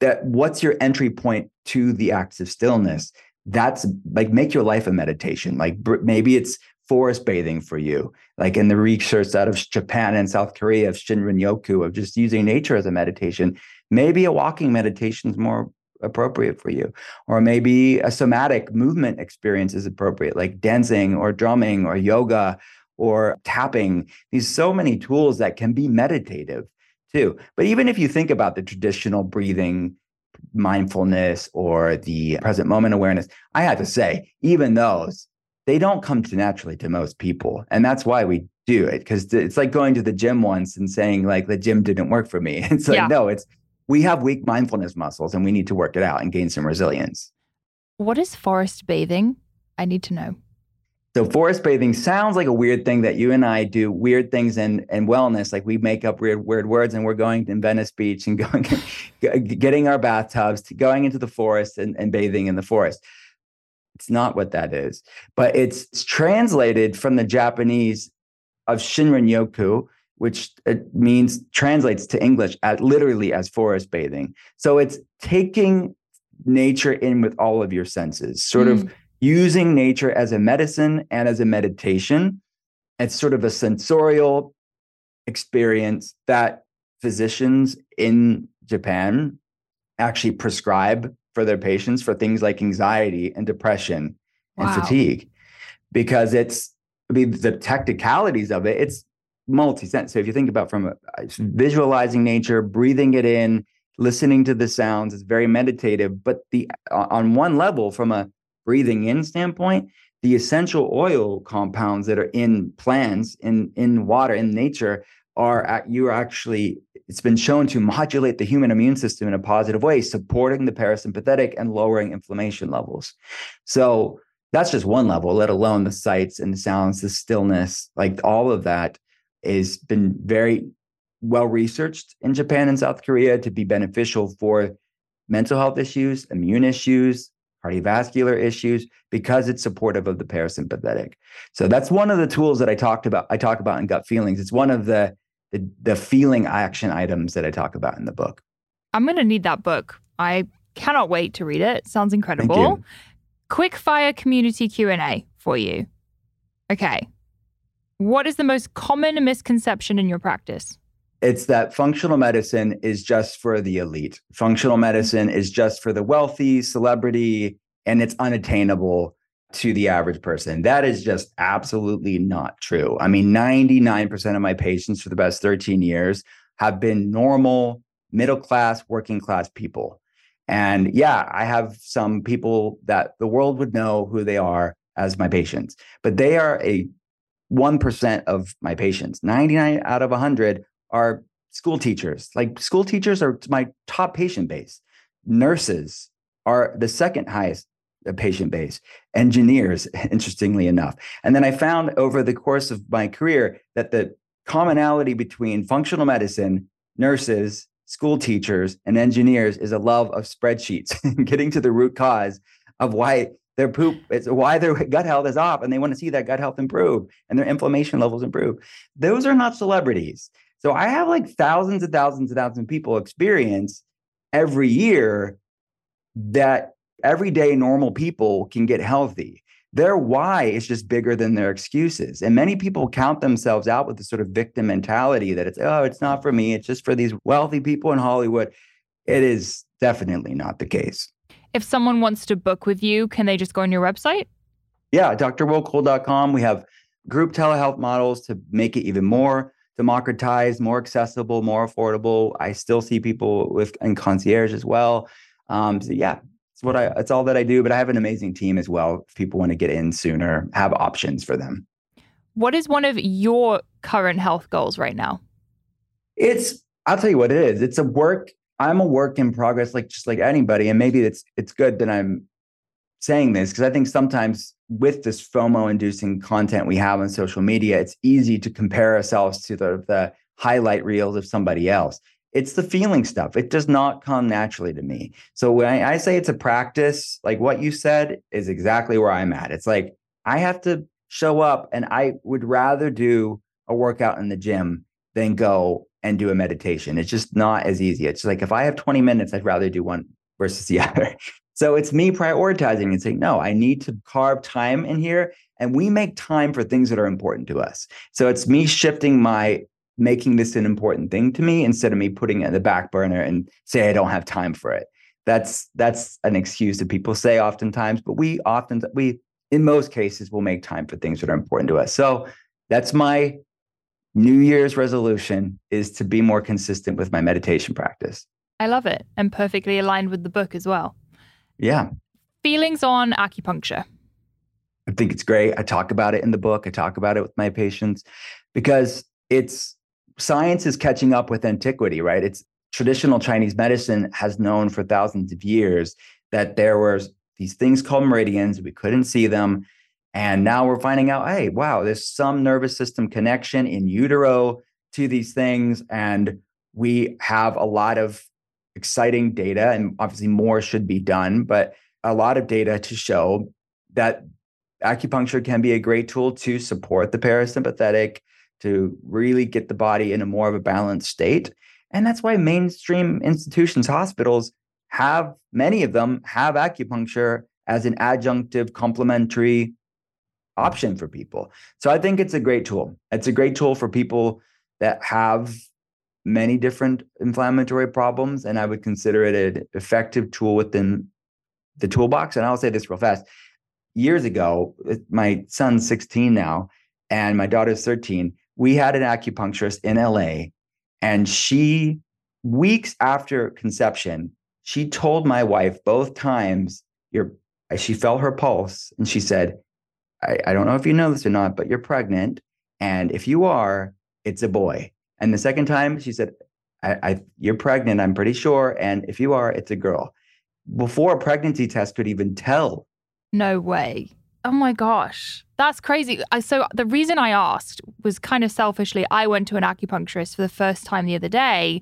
That what's your entry point to the acts of stillness? That's like, make your life a meditation. Like, maybe it's forest bathing for you, like in the research out of Japan and South Korea of Shinrin-yoku, of just using nature as a meditation. Maybe a walking meditation is more appropriate for you, or maybe a somatic movement experience is appropriate, like dancing or drumming or yoga or tapping. There's so many tools that can be meditative too. But even if you think about the traditional breathing, mindfulness, or the present moment awareness, I have to say, even those, they don't come naturally to most people. And that's why we do it, because it's like going to the gym once and saying, like, the gym didn't work for me. It's like, No, we have weak mindfulness muscles and we need to work it out and gain some resilience. What is forest bathing? I need to know. So forest bathing sounds like a weird thing that you and I do weird things in wellness. Like, we make up weird words, and we're going to Venice Beach and going, getting our bathtubs, going into the forest and bathing in the forest. It's not what that is, but it's translated from the Japanese of Shinrin-yoku, which it means, translates to English at literally as forest bathing. So it's taking nature in with all of your senses, sort of using nature as a medicine and as a meditation. It's sort of a sensorial experience that physicians in Japan actually prescribe for their patients for things like anxiety and depression and fatigue, because the technicalities of it, it's multi-sense. So if you think about from visualizing nature, breathing it in, listening to the sounds, it's very meditative. But on one level, from a breathing in standpoint, the essential oil compounds that are in plants, in water, in nature, it's been shown to modulate the human immune system in a positive way, supporting the parasympathetic and lowering inflammation levels. So that's just one level, let alone the sights and the sounds, the stillness, like all of that has been very well researched in Japan and South Korea to be beneficial for mental health issues, immune issues, cardiovascular issues, because it's supportive of the parasympathetic. So that's one of the tools that I talk about in Gut Feelings. It's one of the feeling action items that I talk about in the book. I'm going to need that book. I cannot wait to read it. It sounds incredible. Thank you. Quick fire community Q&A for you. Okay. What is the most common misconception in your practice? It's that functional medicine is just for the elite. Functional medicine is just for the wealthy, celebrity, and it's unattainable to the average person. That is just absolutely not true. I mean, 99% of my patients for the past 13 years have been normal, middle-class, working-class people. And yeah, I have some people that the world would know who they are as my patients, but they are 1% of my patients. 99 out of 100 are school teachers. Like, school teachers are my top patient base. Nurses are the second highest patient base. Engineers, interestingly enough. And then I found over the course of my career that the commonality between functional medicine, nurses, school teachers, and engineers is a love of spreadsheets, getting to the root cause of why Their poop, it's why their gut health is off, and they want to see that gut health improve and their inflammation levels improve. Those are not celebrities. So I have like thousands and thousands and thousands of people experience every year that everyday normal people can get healthy. Their why is just bigger than their excuses. And many people count themselves out with the sort of victim mentality that it's, oh, it's not for me. It's just for these wealthy people in Hollywood. It is definitely not the case. If someone wants to book with you, can they just go on your website? Yeah, drwillcole.com. We have group telehealth models to make it even more democratized, more accessible, more affordable. I still see people with and concierge as well. So yeah. It's all that I do, but I have an amazing team as well. If people want to get in sooner, have options for them. What is one of your current health goals right now? I'll tell you what it is. I'm a work in progress, just like anybody. And maybe it's good that I'm saying this, because I think sometimes with this FOMO-inducing content we have on social media, it's easy to compare ourselves to the highlight reels of somebody else. It's the feeling stuff. It does not come naturally to me. So when I say it's a practice, like what you said is exactly where I'm at. It's like, I have to show up, and I would rather do a workout in the gym than go and do a meditation. It's just not as easy. It's like, if I have 20 minutes, I'd rather do one versus the other. So it's me prioritizing and saying, no, I need to carve time in here. And we make time for things that are important to us. So it's me shifting making this an important thing to me instead of me putting it in the back burner and say, I don't have time for it. That's an excuse that people say oftentimes, but we in most cases will make time for things that are important to us. So that's my New Year's resolution, is to be more consistent with my meditation practice. I love it. And perfectly aligned with the book as well. Yeah. Feelings on acupuncture. I think it's great. I talk about it in the book. I talk about it with my patients because science is catching up with antiquity, right? It's traditional Chinese medicine has known for thousands of years that there were these things called meridians. We couldn't see them. And now we're finding out, hey, wow, there's some nervous system connection in utero to these things. And we have a lot of exciting data, and obviously more should be done, but a lot of data to show that acupuncture can be a great tool to support the parasympathetic, to really get the body in a more of a balanced state. And that's why mainstream institutions, hospitals, many of them have acupuncture as an adjunctive complementary option for people. So I think it's a great tool. It's a great tool for people that have many different inflammatory problems. And I would consider it an effective tool within the toolbox. And I'll say this real fast. Years ago, my son's 16 now, and my daughter's 13. We had an acupuncturist in LA, and she, weeks after conception, she told my wife both times, she felt her pulse, and she said, I don't know if you know this or not, but you're pregnant, and if you are, it's a boy. And the second time, she said, you're pregnant, I'm pretty sure, and if you are, it's a girl. Before a pregnancy test could even tell. No way. Oh my gosh, that's crazy. So the reason I asked was kind of selfishly, I went to an acupuncturist for the first time the other day,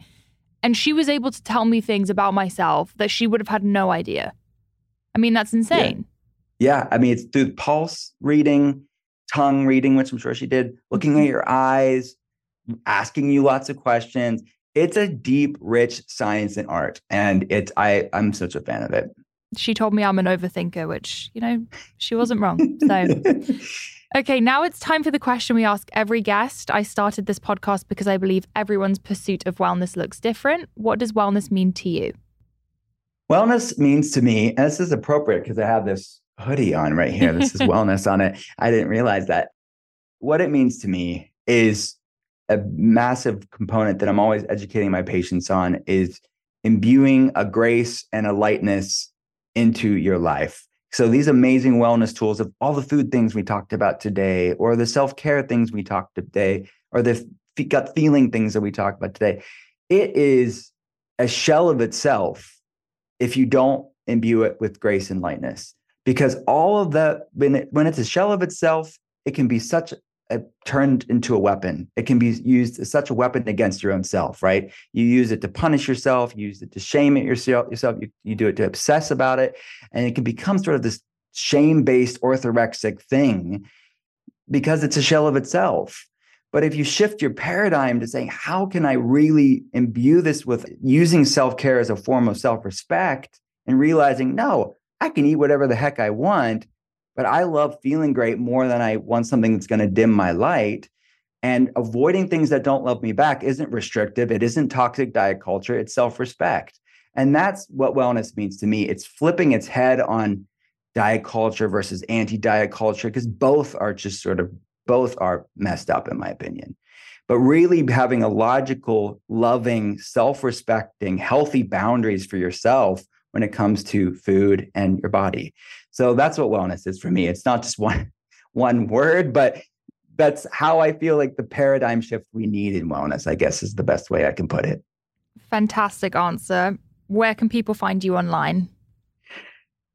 and she was able to tell me things about myself that she would have had no idea. I mean, that's insane. Yeah. I mean, it's through pulse reading, tongue reading, which I'm sure she did, looking at your eyes, asking you lots of questions. It's a deep, rich science and art, and I'm such a fan of it. She told me I'm an overthinker, which, she wasn't wrong. So, okay, now it's time for the question we ask every guest. I started this podcast because I believe everyone's pursuit of wellness looks different. What does wellness mean to you? Wellness means to me, and this is appropriate because I have this hoodie on right here. This is wellness on it. I didn't realize that. What it means to me is a massive component that I'm always educating my patients on, is imbuing a grace and a lightness into your life. So these amazing wellness tools of all the food things we talked about today, or the self-care things we talked today, or the gut feeling things that we talked about today, it is a shell of itself if you don't imbue it with grace and lightness. Because all of that, when it's a shell of itself, it can be turned into a weapon. It can be used as such a weapon against your own self, right? You use it to punish yourself, you use it to shame yourself, you do it to obsess about it, and it can become sort of this shame-based orthorexic thing because it's a shell of itself. But if you shift your paradigm to saying, how can I really imbue this with using self-care as a form of self-respect and realizing, no, I can eat whatever the heck I want, but I love feeling great more than I want something that's going to dim my light. And avoiding things that don't love me back isn't restrictive. It isn't toxic diet culture. It's self-respect. And that's what wellness means to me. It's flipping its head on diet culture versus anti-diet culture, because both are messed up, in my opinion. But really having a logical, loving, self-respecting, healthy boundaries for yourself when it comes to food and your body. So that's what wellness is for me. It's not just one word, but that's how I feel like the paradigm shift we need in wellness, I guess, is the best way I can put it. Fantastic answer. Where can people find you online?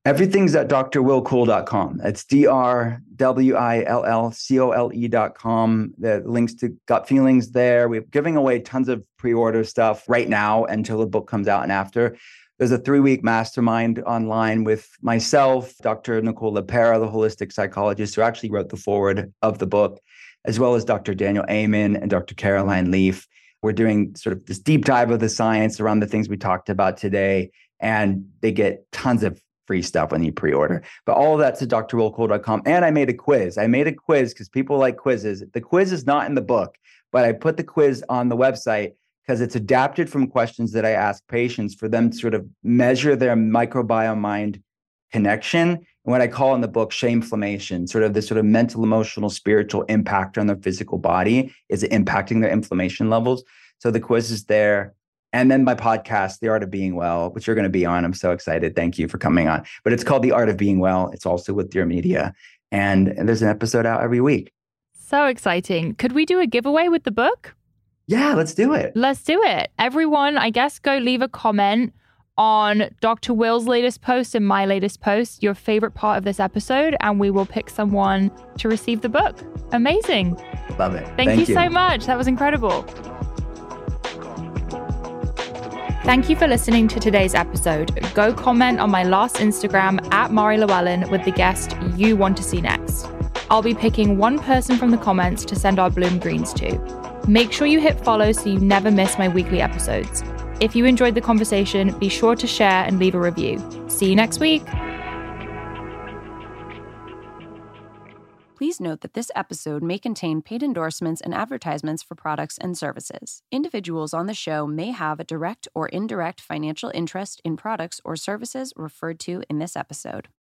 Everything's at drwillcole.com. It's drwillcole.com. The links to Gut Feelings there. We're giving away tons of pre-order stuff right now until the book comes out and after. There's a 3-week mastermind online with myself, Dr. Nicole Lepera, the holistic psychologist who actually wrote the foreword of the book, as well as Dr. Daniel Amen and Dr. Caroline Leaf. We're doing sort of this deep dive of the science around the things we talked about today, and they get tons of free stuff when you pre-order. But all of that's at drwillcole.com. And I made a quiz. I made a quiz because people like quizzes. The quiz is not in the book, but I put the quiz on the website because it's adapted from questions that I ask patients for them to sort of measure their microbiome mind connection and what I call in the book shameflammation, sort of this sort of mental, emotional, spiritual impact on their physical body. Is it impacting their inflammation levels? So the quiz is there. And then my podcast, The Art of Being Well, which you're going to be on. I'm so excited. Thank you for coming on. But it's called The Art of Being Well. It's also with Dear Media. And there's an episode out every week. So exciting. Could we do a giveaway with the book? Yeah, let's do it. Let's do it. Everyone, I guess, go leave a comment on Dr. Will's latest post and my latest post, your favorite part of this episode, and we will pick someone to receive the book. Amazing. Love it. Thank you so much. That was incredible. Thank you for listening to today's episode. Go comment on my last Instagram @MariLlewellen with the guest you want to see next. I'll be picking one person from the comments to send our Bloom Greens to. Make sure you hit follow so you never miss my weekly episodes. If you enjoyed the conversation, be sure to share and leave a review. See you next week. Please note that this episode may contain paid endorsements and advertisements for products and services. Individuals on the show may have a direct or indirect financial interest in products or services referred to in this episode.